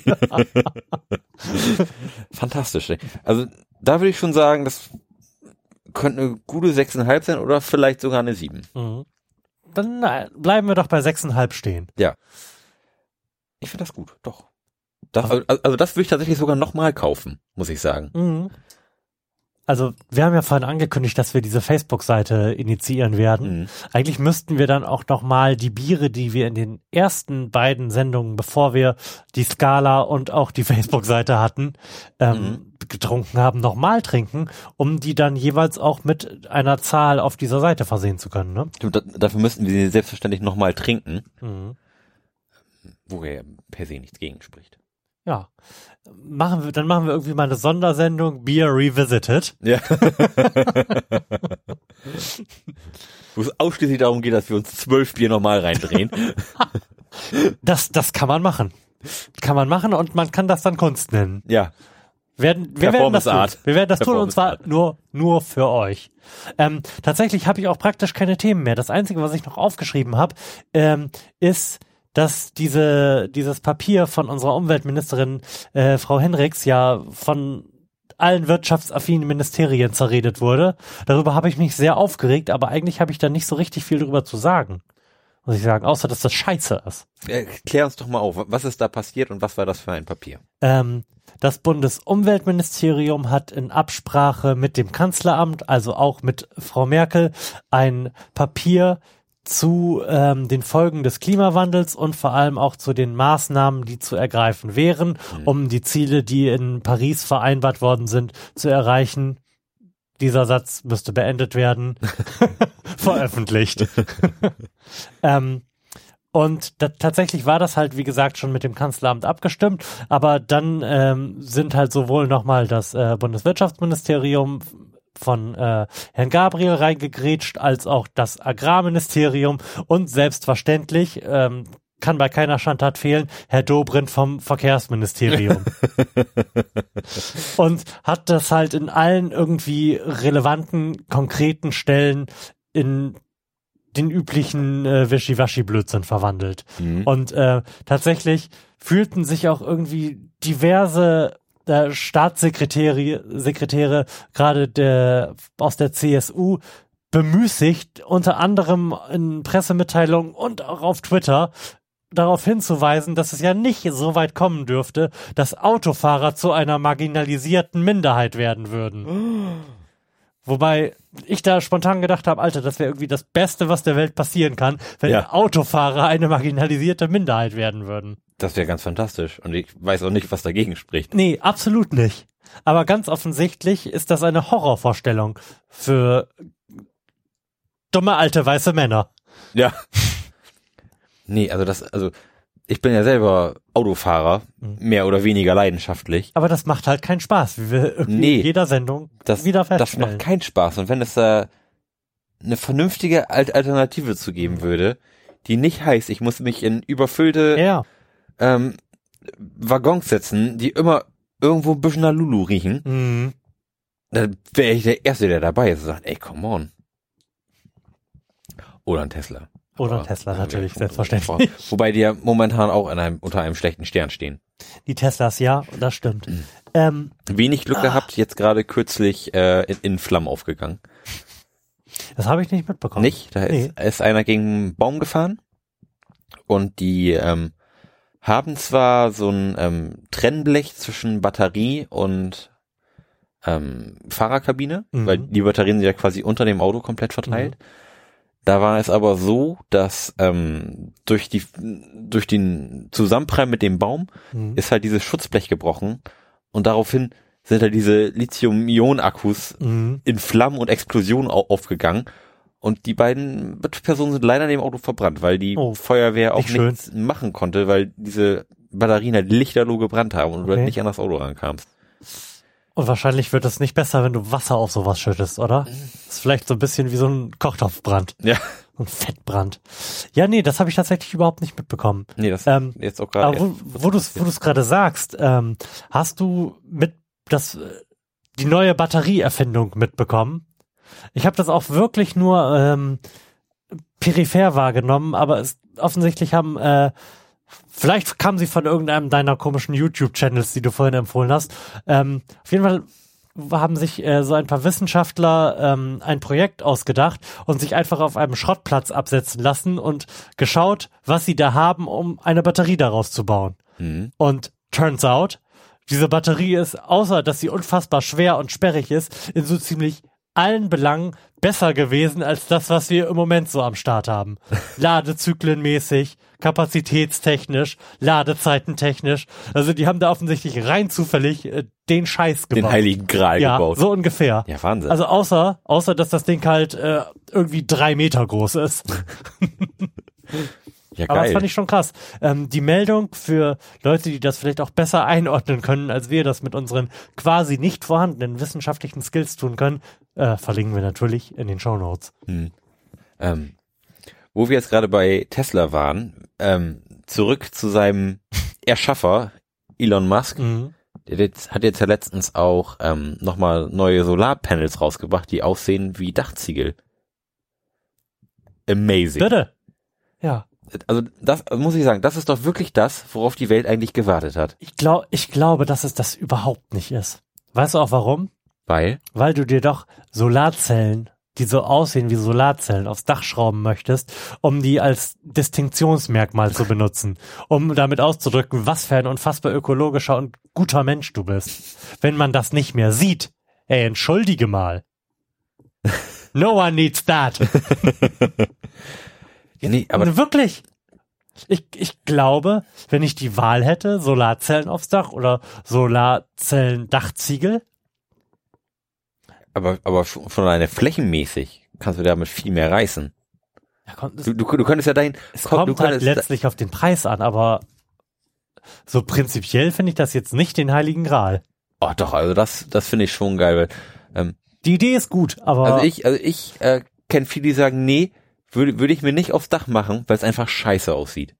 Fantastisch. Ey. Also da würde ich schon sagen, das könnte eine gute sechs Komma fünf sein oder vielleicht sogar eine sieben. Mhm. Dann bleiben wir doch bei sechs Komma fünf stehen. Ja. Ich finde das gut, doch. Das, also, also das würde ich tatsächlich sogar nochmal kaufen, muss ich sagen. Mhm. Also wir haben ja vorhin angekündigt, dass wir diese Facebook-Seite initiieren werden. Mhm. Eigentlich müssten wir dann auch nochmal die Biere, die wir in den ersten beiden Sendungen, bevor wir die Skala und auch die Facebook-Seite hatten, ähm, mhm. getrunken haben, nochmal trinken, um die dann jeweils auch mit einer Zahl auf dieser Seite versehen zu können. Ne? Du, da, dafür müssten wir sie selbstverständlich nochmal trinken, mhm. wo ja per se nichts gegen spricht. Ja, machen wir, dann machen wir irgendwie mal eine Sondersendung Beer Revisited. Ja. Wo es ausschließlich darum geht, dass wir uns zwölf Bier nochmal reindrehen. Das, das kann man machen. Kann man machen und man kann das dann Kunst nennen. Ja. Werden, wir werden das tun. Wir werden das tun und zwar nur, nur für euch. Ähm, tatsächlich habe ich auch praktisch keine Themen mehr. Das Einzige, was ich noch aufgeschrieben habe, ähm, ist... dass diese dieses Papier von unserer Umweltministerin äh, Frau Henriks ja von allen wirtschaftsaffinen Ministerien zerredet wurde. Darüber habe ich mich sehr aufgeregt, aber eigentlich habe ich da nicht so richtig viel drüber zu sagen, muss ich sagen, außer dass das scheiße ist. Klär uns doch mal auf, was ist da passiert und was war das für ein Papier? Ähm, das Bundesumweltministerium hat in Absprache mit dem Kanzleramt, also auch mit Frau Merkel, ein Papier zu ähm, den Folgen des Klimawandels und vor allem auch zu den Maßnahmen, die zu ergreifen wären, mhm. um die Ziele, die in Paris vereinbart worden sind, zu erreichen. Dieser Satz müsste beendet werden. Veröffentlicht. ähm, Und da, tatsächlich war das halt, wie gesagt, schon mit dem Kanzleramt abgestimmt, aber dann ähm, sind halt sowohl nochmal das äh, Bundeswirtschaftsministerium von äh, Herrn Gabriel reingegrätscht, als auch das Agrarministerium und selbstverständlich, ähm, kann bei keiner Schandtat fehlen, Herr Dobrindt vom Verkehrsministerium. Und hat das halt in allen irgendwie relevanten, konkreten Stellen in den üblichen äh, Wischiwaschi-Blödsinn verwandelt. Mhm. Und äh, tatsächlich fühlten sich auch irgendwie diverse äh, Staatssekretäre, Sekretäre, gerade der aus der C S U, bemüßigt, unter anderem in Pressemitteilungen und auch auf Twitter darauf hinzuweisen, dass es ja nicht so weit kommen dürfte, dass Autofahrer zu einer marginalisierten Minderheit werden würden. Oh. Wobei ich da spontan gedacht habe, Alter, das wäre irgendwie das Beste, was der Welt passieren kann, wenn ja. Autofahrer eine marginalisierte Minderheit werden würden. Das wäre ganz fantastisch und ich weiß auch nicht, was dagegen spricht. Nee, absolut nicht. Aber ganz offensichtlich ist das eine Horrorvorstellung für dumme alte weiße Männer. Ja. Nee, also das, also ich bin ja selber Autofahrer, mehr oder weniger leidenschaftlich. Aber das macht halt keinen Spaß, wie wir irgendwie nee, in jeder Sendung das, wieder feststellen. Das macht keinen Spaß. Und wenn es da eine vernünftige Alternative zu geben würde, die nicht heißt, ich muss mich in überfüllte ja. ähm, Waggons setzen, die immer irgendwo ein bisschen nach Lulu riechen, mhm. dann wäre ich der Erste, der dabei ist und sagt, ey, come on. Oder ein Tesla. Oder aber Tesla natürlich, selbstverständlich. Wobei die ja momentan auch in einem, unter einem schlechten Stern stehen. Die Teslas, ja, das stimmt. Mhm. Ähm, Wenig Glück ah. gehabt, jetzt gerade kürzlich äh, in, in Flammen aufgegangen. Das habe ich nicht mitbekommen. Nicht? Da nee. ist, ist einer gegen einen Baum gefahren und die ähm, haben zwar so ein ähm, Trennblech zwischen Batterie und ähm, Fahrerkabine, mhm. weil die Batterien sind ja quasi unter dem Auto komplett verteilt. Mhm. Da war es aber so, dass ähm, durch die durch den Zusammenprall mit dem Baum mhm. ist halt dieses Schutzblech gebrochen und daraufhin sind halt diese Lithium-Ionen-Akkus mhm. in Flammen und Explosionen au- aufgegangen und die beiden Personen sind leider in dem Auto verbrannt, weil die oh, Feuerwehr auch nicht nichts machen konnte, weil diese Batterien halt lichterloh gebrannt haben und okay. du halt nicht an das Auto rankamst. Und wahrscheinlich wird es nicht besser, wenn du Wasser auf sowas schüttest, oder? Das ist vielleicht so ein bisschen wie so ein Kochtopfbrand. Ja. So ein Fettbrand. Ja, nee, das habe ich tatsächlich überhaupt nicht mitbekommen. Nee, das ähm, jetzt auch gerade. Wo, wo du es wo du's gerade sagst, ähm, hast du mit das die neue Batterieerfindung mitbekommen? Ich habe das auch wirklich nur ähm, peripher wahrgenommen, aber es, offensichtlich haben... Äh, Vielleicht kam sie von irgendeinem deiner komischen YouTube-Channels, die du vorhin empfohlen hast. Ähm, auf jeden Fall haben sich äh, so ein paar Wissenschaftler ähm, ein Projekt ausgedacht und sich einfach auf einem Schrottplatz absetzen lassen und geschaut, was sie da haben, um eine Batterie daraus zu bauen. Mhm. Und turns out, diese Batterie ist, außer dass sie unfassbar schwer und sperrig ist, in so ziemlich allen Belangen besser gewesen als das, was wir im Moment so am Start haben. Ladezyklenmäßig, kapazitätstechnisch, ladezeitentechnisch. Also die haben da offensichtlich rein zufällig äh, den Scheiß gebaut. Den Heiligen Gral ja, gebaut. Ja, so ungefähr. Ja, Wahnsinn. Also außer, außer dass das Ding halt äh, irgendwie drei Meter groß ist. Ja, geil. Aber das fand ich schon krass. Ähm, die Meldung für Leute, die das vielleicht auch besser einordnen können, als wir das mit unseren quasi nicht vorhandenen wissenschaftlichen Skills tun können, äh, verlinken wir natürlich in den Shownotes. Hm. Ähm, wo wir jetzt gerade bei Tesla waren, ähm, zurück zu seinem Erschaffer Elon Musk. Mhm. Der jetzt, hat jetzt ja letztens auch ähm, nochmal neue Solarpanels rausgebracht, die aussehen wie Dachziegel. Amazing. Bitte? Ja. Also das muss ich sagen, das ist doch wirklich das, worauf die Welt eigentlich gewartet hat. Ich glaube, ich glaube, dass es das überhaupt nicht ist. Weißt du auch warum? Weil? Weil du dir doch Solarzellen, die so aussehen wie Solarzellen, aufs Dach schrauben möchtest, um die als Distinktionsmerkmal zu benutzen, um damit auszudrücken, was für ein unfassbar ökologischer und guter Mensch du bist. Wenn man das nicht mehr sieht, ey, entschuldige mal. No one needs that. Ja, nee, aber wirklich. Ich, ich glaube, wenn ich die Wahl hätte, Solarzellen aufs Dach oder Solarzellen-Dachziegel. Aber, aber schon alleine flächenmäßig kannst du damit viel mehr reißen. Da kommt es, du, du, du könntest ja dahin. Es komm, kommt du halt letztlich da, auf den Preis an, aber so prinzipiell finde ich das jetzt nicht den Heiligen Gral. Oh doch, also das, das finde ich schon geil. Weil, ähm, die Idee ist gut, aber also ich, also ich äh, kenne viele, die sagen, nee, würde würde ich mir nicht aufs Dach machen, weil es einfach scheiße aussieht.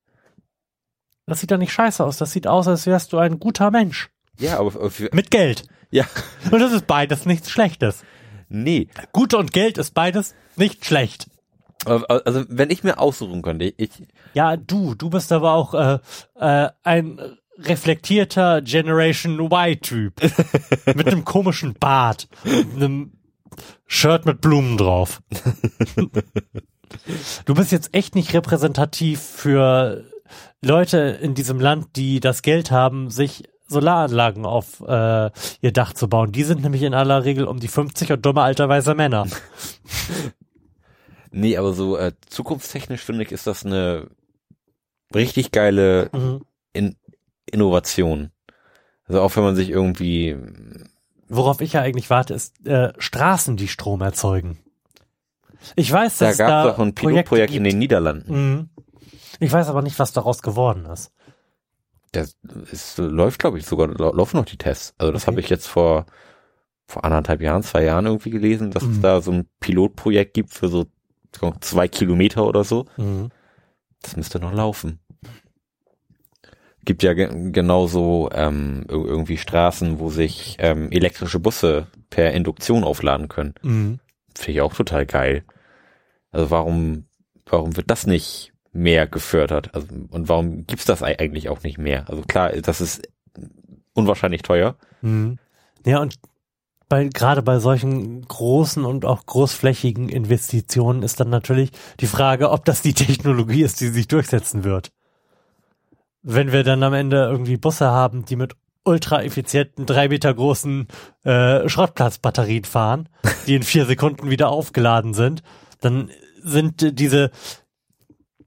Das sieht doch nicht scheiße aus. Das sieht aus, als wärst du ein guter Mensch. Ja, aber aber für, mit Geld. Ja. Und das ist beides nichts Schlechtes. Nee. Gut und Geld ist beides nicht schlecht. Also wenn ich mir aussuchen könnte, ich... Ja, du, du bist aber auch äh, äh, ein reflektierter Generation Y-Typ. Mit einem komischen Bart. Und einem Shirt mit Blumen drauf. Du bist jetzt echt nicht repräsentativ für Leute in diesem Land, die das Geld haben, sich Solaranlagen auf äh, ihr Dach zu bauen. Die sind nämlich in aller Regel um die fünfzig und dumme alter weiße Männer. Nee, aber so äh, zukunftstechnisch finde ich, ist das eine richtig geile mhm. in- Innovation. Also auch wenn man sich irgendwie... Worauf ich ja eigentlich warte, ist äh, Straßen, die Strom erzeugen. Ich weiß, dass da gab es doch ein Pilotprojekt in den Niederlanden. Mhm. Ich weiß aber nicht, was daraus geworden ist. Das ist, läuft, glaube ich, sogar, laufen noch die Tests. Also das okay. habe ich jetzt vor, vor anderthalb Jahren, zwei Jahren irgendwie gelesen, dass mhm. es da so ein Pilotprojekt gibt für so zwei Kilometer oder so. Mhm. Das müsste noch laufen. Gibt ja ge- genauso ähm, irgendwie Straßen, wo sich ähm, elektrische Busse per Induktion aufladen können. Mhm. Finde ich auch total geil. Also warum, warum wird das nicht mehr gefördert? Also, und warum gibt's das eigentlich auch nicht mehr? Also klar, das ist unwahrscheinlich teuer. Mhm. Ja, und bei, gerade bei solchen großen und auch großflächigen Investitionen ist dann natürlich die Frage, ob das die Technologie ist, die sich durchsetzen wird. Wenn wir dann am Ende irgendwie Busse haben, die mit ultra effizienten, drei Meter großen äh, Schrottplatzbatterien fahren, die in vier Sekunden wieder aufgeladen sind, dann sind äh, diese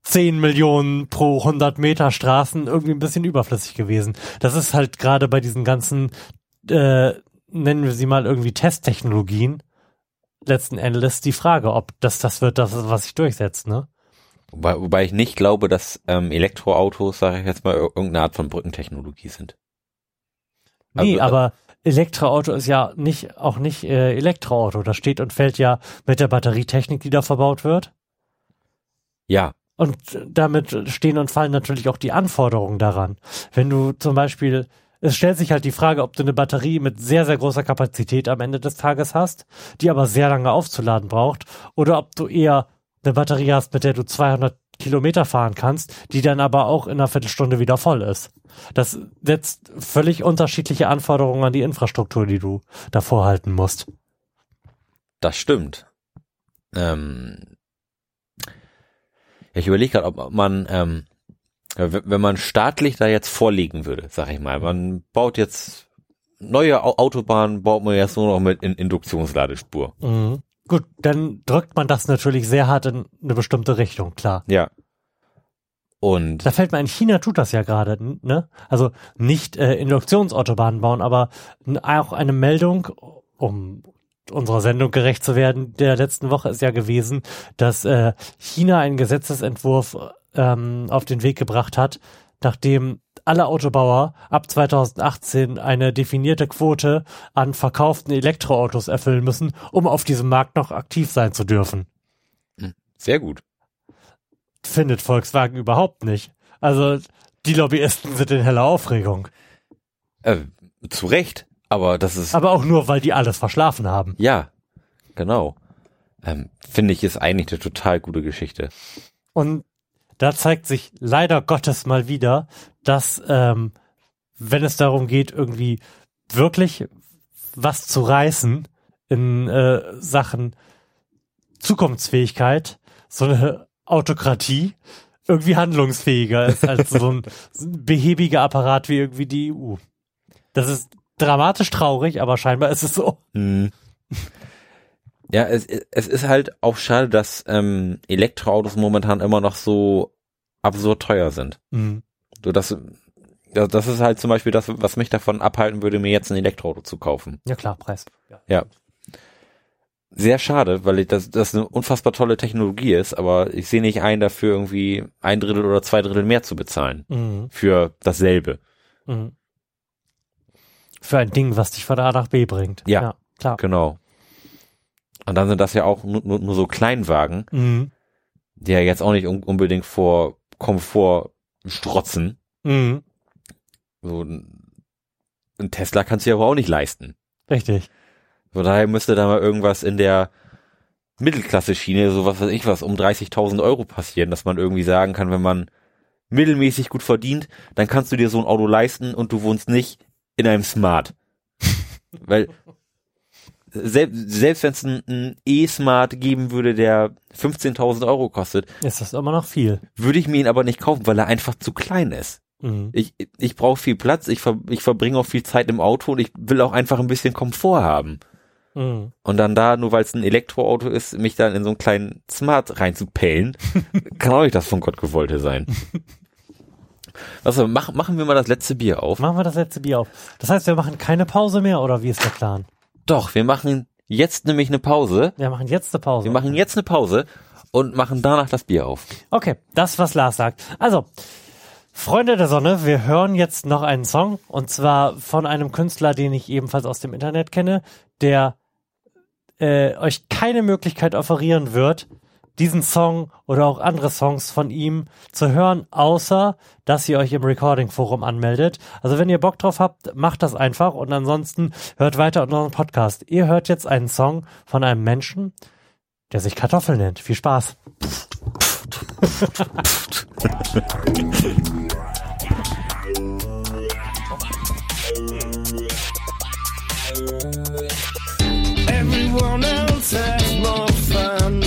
zehn Millionen pro hundert Meter Straßen irgendwie ein bisschen überflüssig gewesen. Das ist halt gerade bei diesen ganzen, äh, nennen wir sie mal irgendwie Testtechnologien, letzten Endes die Frage, ob das das wird, das ist, was sich durchsetzt, ne? Wobei, wobei ich nicht glaube, dass ähm, Elektroautos, sage ich jetzt mal, irgendeine Art von Brückentechnologie sind. Also, nee, aber Elektroauto ist ja nicht auch nicht äh, Elektroauto. Das steht und fällt ja mit der Batterietechnik, die da verbaut wird. Ja. Und damit stehen und fallen natürlich auch die Anforderungen daran. Wenn du zum Beispiel, es stellt sich halt die Frage, ob du eine Batterie mit sehr, sehr großer Kapazität am Ende des Tages hast, die aber sehr lange aufzuladen braucht, oder ob du eher eine Batterie hast, mit der du zweihundert Kilometer fahren kannst, die dann aber auch in einer Viertelstunde wieder voll ist. Das setzt völlig unterschiedliche Anforderungen an die Infrastruktur, die du davor halten musst. Das stimmt. Ähm... Ich überlege gerade, ob man, ähm, wenn man staatlich da jetzt vorlegen würde, sag ich mal, man baut jetzt neue Autobahnen, baut man jetzt nur noch mit in Induktionsladespur. Mhm. Gut, dann drückt man das natürlich sehr hart in eine bestimmte Richtung, klar. Ja. Und da fällt mir ein, China tut das ja gerade, ne? Also nicht äh, Induktionsautobahnen bauen, aber auch eine Meldung, um unserer Sendung gerecht zu werden, der letzten Woche ist ja gewesen, dass äh, China einen Gesetzesentwurf ähm, auf den Weg gebracht hat, nachdem alle Autobauer ab zweitausendachtzehn eine definierte Quote an verkauften Elektroautos erfüllen müssen, um auf diesem Markt noch aktiv sein zu dürfen. Sehr gut. Findet Volkswagen überhaupt nicht. Also die Lobbyisten sind in heller Aufregung. Äh, zu Recht. Aber das ist. Aber auch nur, weil die alles verschlafen haben. Ja, genau. Ähm, finde ich, ist eigentlich eine total gute Geschichte. Und da zeigt sich leider Gottes mal wieder, dass, ähm, wenn es darum geht, irgendwie wirklich was zu reißen in äh, Sachen Zukunftsfähigkeit, so eine Autokratie irgendwie handlungsfähiger ist als so ein behäbiger Apparat wie irgendwie die E U. Das ist dramatisch traurig, aber scheinbar ist es so. Hm. Ja, es, es ist halt auch schade, dass ähm, Elektroautos momentan immer noch so absurd teuer sind. Hm. So, das, das ist halt zum Beispiel das, was mich davon abhalten würde, mir jetzt ein Elektroauto zu kaufen. Ja klar, Preis. Ja. Ja. sehr schade, weil ich das, das eine unfassbar tolle Technologie ist, aber ich sehe nicht ein, dafür irgendwie ein Drittel oder zwei Drittel mehr zu bezahlen. Mhm. Für dasselbe. Mhm. Für ein Ding, was dich von A nach B bringt. Ja, ja, klar. Genau. Und dann sind das ja auch nur, nur, nur so Kleinwagen, mhm, die ja jetzt auch nicht un- unbedingt vor Komfort strotzen. Mhm. So ein Tesla kannst du ja aber auch nicht leisten. Richtig. Von daher müsste da mal irgendwas in der Mittelklasse-Schiene, so was weiß ich was, um dreißigtausend Euro passieren, dass man irgendwie sagen kann, wenn man mittelmäßig gut verdient, dann kannst du dir so ein Auto leisten und du wohnst nicht in einem Smart. Weil selbst, selbst wenn es einen E-Smart geben würde, der fünfzehntausend Euro kostet, ist das immer noch viel. Würde ich mir ihn aber nicht kaufen, weil er einfach zu klein ist. Mhm. Ich, ich brauche viel Platz, ich, ver, ich verbringe auch viel Zeit im Auto und ich will auch einfach ein bisschen Komfort haben. Mhm. Und dann da, nur weil es ein Elektroauto ist, mich dann in so einen kleinen Smart reinzupellen, kann auch nicht das von Gott gewollte sein. Also, mach, machen wir mal das letzte Bier auf. Machen wir das letzte Bier auf. Das heißt, wir machen keine Pause mehr, oder wie ist der Plan? Doch, wir machen jetzt nämlich eine Pause. Wir machen jetzt eine Pause. Wir machen jetzt eine Pause und machen danach das Bier auf. Okay, das, was Lars sagt. Also, Freunde der Sonne, wir hören jetzt noch einen Song, und zwar von einem Künstler, den ich ebenfalls aus dem Internet kenne, der äh, euch keine Möglichkeit offerieren wird, diesen Song oder auch andere Songs von ihm zu hören, außer dass ihr euch im Recording-Forum anmeldet. Also wenn ihr Bock drauf habt, macht das einfach, und ansonsten hört weiter unseren Podcast. Ihr hört jetzt einen Song von einem Menschen, der sich Kartoffel nennt. Viel Spaß. Everyone else has more fun.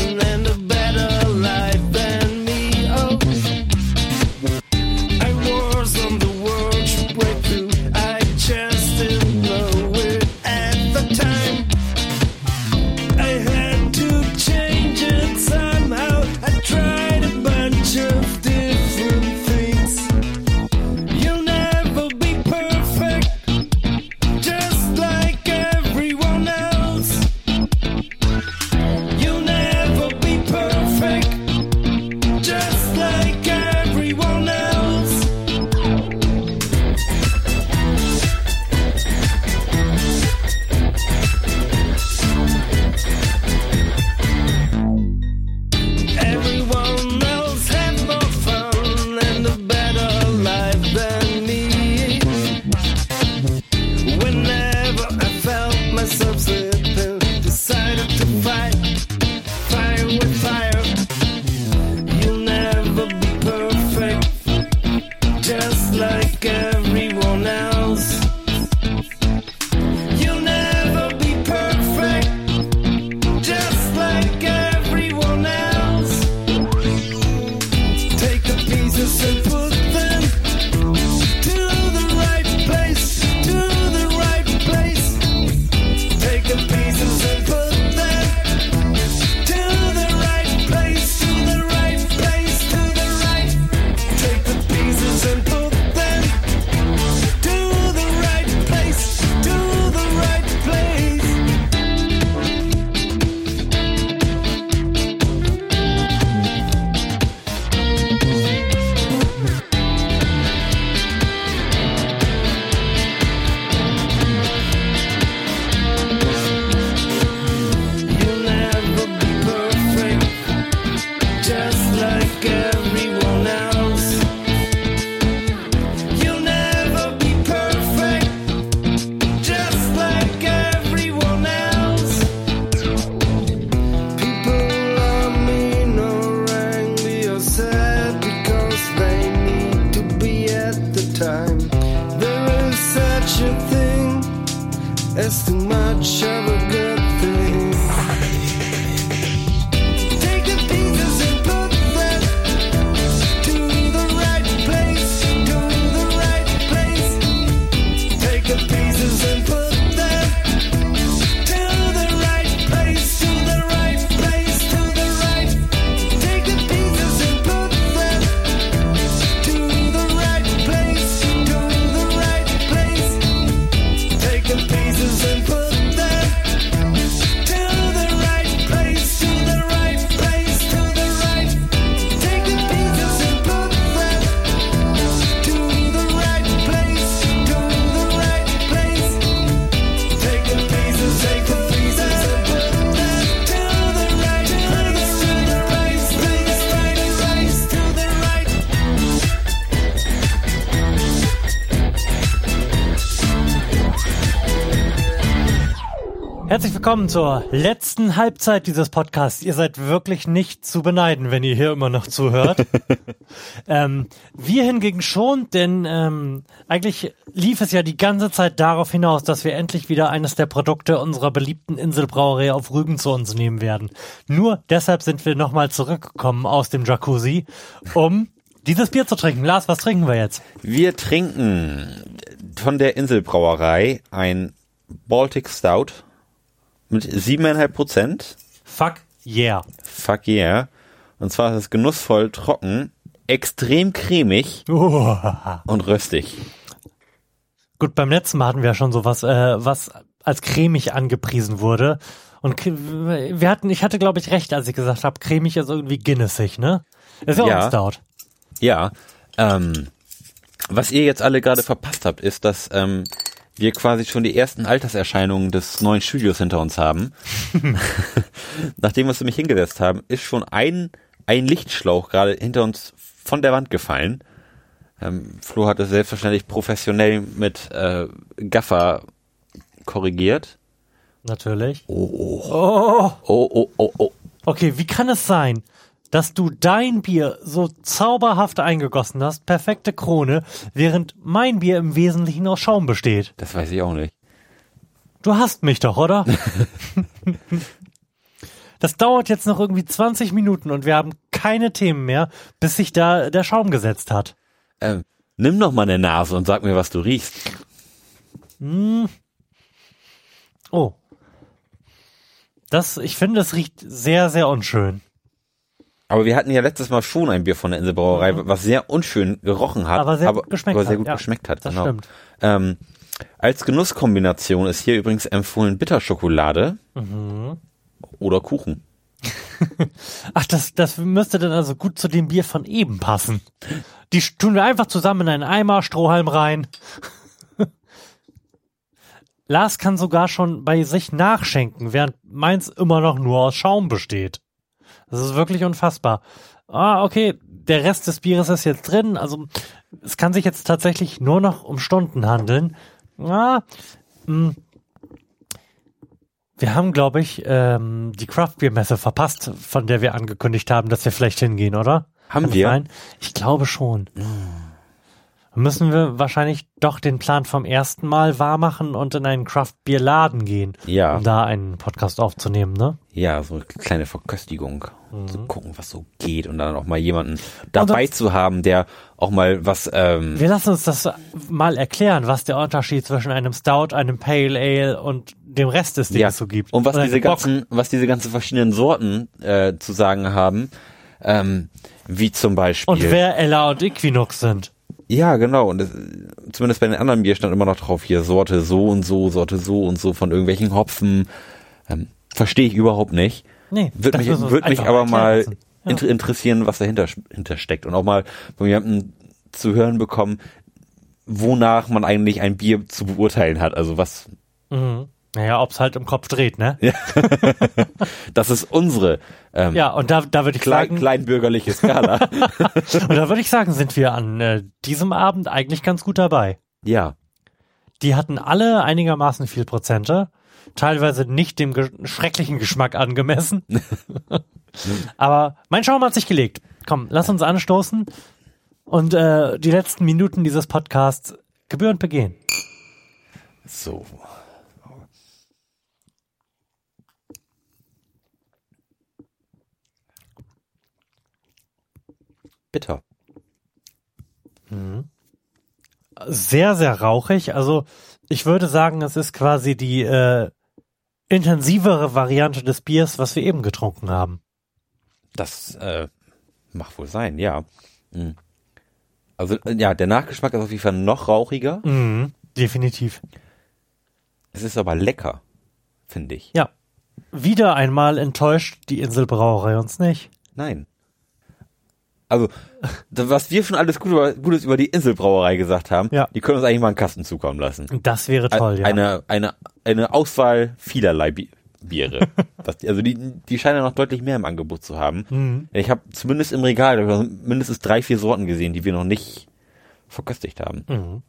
Pieces and put them Herzlich willkommen zur letzten Halbzeit dieses Podcasts. Ihr seid wirklich nicht zu beneiden, wenn ihr hier immer noch zuhört. ähm, wir hingegen schon, denn ähm, eigentlich lief es ja die ganze Zeit darauf hinaus, dass wir endlich wieder eines der Produkte unserer beliebten Inselbrauerei auf Rügen zu uns nehmen werden. Nur deshalb sind wir nochmal zurückgekommen aus dem Jacuzzi, um dieses Bier zu trinken. Lars, was trinken wir jetzt? Wir trinken von der Inselbrauerei ein Baltic Stout. Mit sieben Komma fünf Prozent. Fuck yeah. Fuck yeah. Und zwar ist es genussvoll trocken, extrem cremig oh. und röstig. Gut, beim letzten Mal hatten wir ja schon sowas, äh, was als cremig angepriesen wurde. Und wir hatten, ich hatte, glaube ich, recht, als ich gesagt habe, cremig ist irgendwie Guinnessig, ne? Das ist ja, ja. auch ein Stout. Ja. Ähm, was ihr jetzt alle gerade verpasst habt, ist, dass Ähm, wir quasi schon die ersten Alterserscheinungen des neuen Studios hinter uns haben. Nachdem wir uns nämlich hingesetzt haben, ist schon ein ein Lichtschlauch gerade hinter uns von der Wand gefallen. Ähm, Flo hat es selbstverständlich professionell mit äh, Gaffer korrigiert. Natürlich. Oh oh. oh, oh, oh, oh, oh. Okay, wie kann es sein, dass du dein Bier so zauberhaft eingegossen hast, perfekte Krone, während mein Bier im Wesentlichen aus Schaum besteht? Das weiß ich auch nicht. Du hasst mich doch, oder? Das dauert jetzt noch irgendwie zwanzig Minuten und wir haben keine Themen mehr, bis sich da der Schaum gesetzt hat. Ähm, nimm doch mal eine Nase und sag mir, was du riechst. Mm. Oh. Das, ich finde, es riecht sehr, sehr unschön. Aber wir hatten ja letztes Mal schon ein Bier von der Inselbrauerei, mhm. was sehr unschön gerochen hat, aber sehr aber, gut geschmeckt aber sehr gut hat. Geschmeckt hat. Das genau. stimmt. Ähm, als Genusskombination ist hier übrigens empfohlen Bitterschokolade mhm. oder Kuchen. Ach, das, das müsste dann also gut zu dem Bier von eben passen. Die tun wir einfach zusammen in einen Eimer, Strohhalm rein. Lars kann sogar schon bei sich nachschenken, während meins immer noch nur aus Schaum besteht. Das ist wirklich unfassbar. Ah, okay, der Rest des Bieres ist jetzt drin. Also es kann sich jetzt tatsächlich nur noch um Stunden handeln. Ah, mh. Wir haben, glaube ich, ähm, die Craft-Bier-Messe verpasst, von der wir angekündigt haben, dass wir vielleicht hingehen, oder? Haben kann wir? Nein, ich glaube schon. Hm. Müssen wir wahrscheinlich doch den Plan vom ersten Mal wahrmachen und in einen Craft-Bier-Laden gehen, ja. um da einen Podcast aufzunehmen, ne? Ja, so eine kleine Verköstigung. Mhm. So gucken, was so geht und dann auch mal jemanden dabei also, zu haben, der auch mal was Ähm wir lassen uns das mal erklären, was der Unterschied zwischen einem Stout, einem Pale Ale und dem Rest ist, den ja. es so gibt. Und was und diese ganzen, was diese ganzen verschiedenen Sorten äh, zu sagen haben, ähm, wie zum Beispiel und wer Ella und Equinox sind. Ja, genau. Und das, zumindest bei den anderen Bier stand immer noch drauf, hier Sorte so und so, Sorte so und so von irgendwelchen Hopfen. Ähm, verstehe ich überhaupt nicht. Nee, würde mich, würd mich aber mal ja. inter- interessieren, was dahinter hintersteckt. Und auch mal von jemandem zu hören bekommen, wonach man eigentlich ein Bier zu beurteilen hat. Also was. Mhm. Naja, ob es halt im Kopf dreht, ne? Das ist unsere ähm, ja, und da, da würde ich klein, sagen, kleinbürgerliche Skala. Und da würde ich sagen, sind wir an äh, diesem Abend eigentlich ganz gut dabei. Ja. Die hatten alle einigermaßen viel Prozente, teilweise nicht dem ge- schrecklichen Geschmack angemessen. Aber mein Schaum hat sich gelegt. Komm, lass uns anstoßen und äh, die letzten Minuten dieses Podcasts gebührend begehen. So. Bitter. Mhm. Sehr, sehr rauchig. Also ich würde sagen, es ist quasi die äh, intensivere Variante des Biers, was wir eben getrunken haben. Das äh, mag wohl sein, ja. Mhm. Also ja, der Nachgeschmack ist auf jeden Fall noch rauchiger. Mhm, definitiv. Es ist aber lecker, finde ich. Ja. Wieder einmal enttäuscht die Inselbrauerei uns nicht. Nein. Also, was wir schon alles Gutes über die Inselbrauerei gesagt haben, ja. die können uns eigentlich mal einen Kasten zukommen lassen. Das wäre toll, ja. Eine, eine, eine Auswahl vielerlei Bi- Biere. das, also die, die scheinen ja noch deutlich mehr im Angebot zu haben. Mhm. Ich habe zumindest im Regal mindestens drei, vier Sorten gesehen, die wir noch nicht verköstigt haben. Mhm.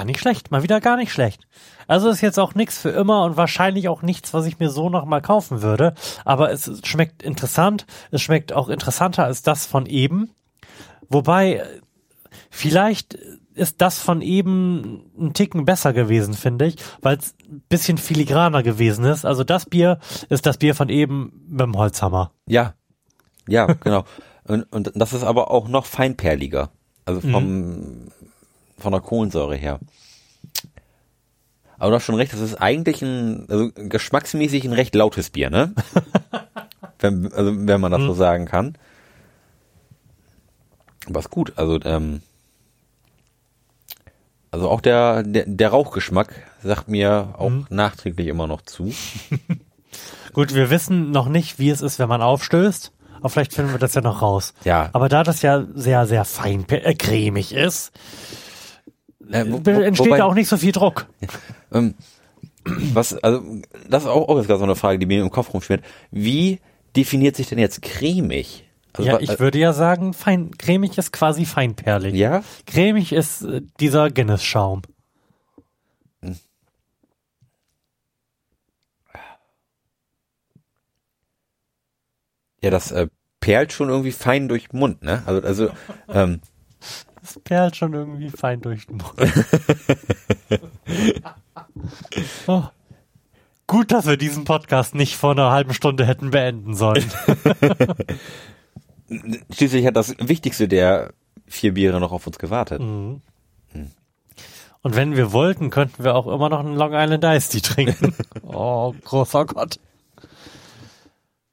gar nicht schlecht, mal wieder gar nicht schlecht. Also ist jetzt auch nichts für immer und wahrscheinlich auch nichts, was ich mir so nochmal kaufen würde. Aber es schmeckt interessant, es schmeckt auch interessanter als das von eben. Wobei, vielleicht ist das von eben einen Ticken besser gewesen, finde ich, weil es ein bisschen filigraner gewesen ist. Also das Bier ist das Bier von eben mit dem Holzhammer. Ja, ja, genau. Und, und das ist aber auch noch feinperliger. Also vom, mhm. von der Kohlensäure her. Aber du hast schon recht, das ist eigentlich ein, also geschmacksmäßig ein recht lautes Bier, ne? wenn, also wenn man das mhm. so sagen kann. Aber ist gut, also, ähm, also auch der, der, der Rauchgeschmack sagt mir auch mhm. nachträglich immer noch zu. Gut, wir wissen noch nicht, wie es ist, wenn man aufstößt. Aber vielleicht finden wir das ja noch raus. Ja. Aber da das ja sehr, sehr fein äh, cremig ist, äh, wo, wo, entsteht wobei, da auch nicht so viel Druck. Ähm, was, also, das ist auch, auch jetzt gerade so eine Frage, die mir im Kopf rumschwirrt. Wie definiert sich denn jetzt cremig? Also, ja, ich würde ja sagen, fein, cremig ist quasi feinperlig. Ja? Cremig ist äh, dieser Guinness-Schaum. Ja, das äh, perlt schon irgendwie fein durch den Mund, ne? Also, also, ähm. Das perlt schon irgendwie fein durch den Mund. oh. Gut, dass wir diesen Podcast nicht vor einer halben Stunde hätten beenden sollen. Schließlich hat das Wichtigste der vier Biere noch auf uns gewartet. Mhm. Hm. Und wenn wir wollten, könnten wir auch immer noch einen Long Island Iced Tea trinken. oh, großer Gott.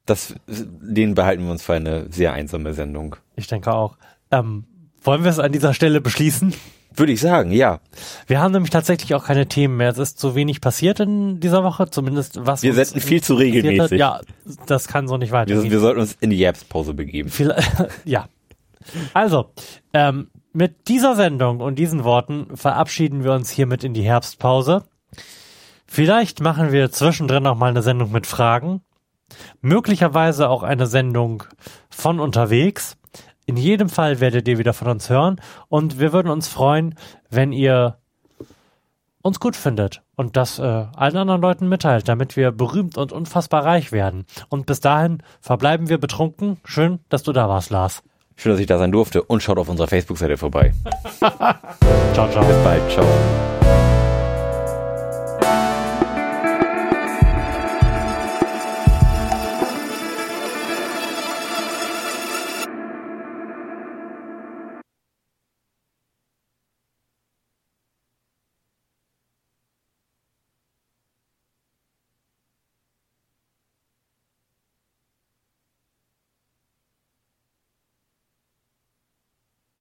Das, den behalten wir uns für eine sehr einsame Sendung. Ich denke auch. Ähm, wollen wir es an dieser Stelle beschließen? Würde ich sagen, ja. Wir haben nämlich tatsächlich auch keine Themen mehr. Es ist zu wenig passiert in dieser Woche, zumindest was. Wir senden viel zu regelmäßig. Ja, das kann so nicht weitergehen. Wir, wir sollten uns in die Jabs-Pause begeben. ja. Also, ähm, mit dieser Sendung und diesen Worten verabschieden wir uns hiermit in die Herbstpause. Vielleicht machen wir zwischendrin noch mal eine Sendung mit Fragen. Möglicherweise auch eine Sendung von unterwegs. In jedem Fall werdet ihr wieder von uns hören und wir würden uns freuen, wenn ihr uns gut findet und das äh, allen anderen Leuten mitteilt, damit wir berühmt und unfassbar reich werden. Und bis dahin verbleiben wir betrunken. Schön, dass du da warst, Lars. Schön, dass ich da sein durfte und schaut auf unserer Facebook-Seite vorbei. ciao, ciao. Bis bald, ciao.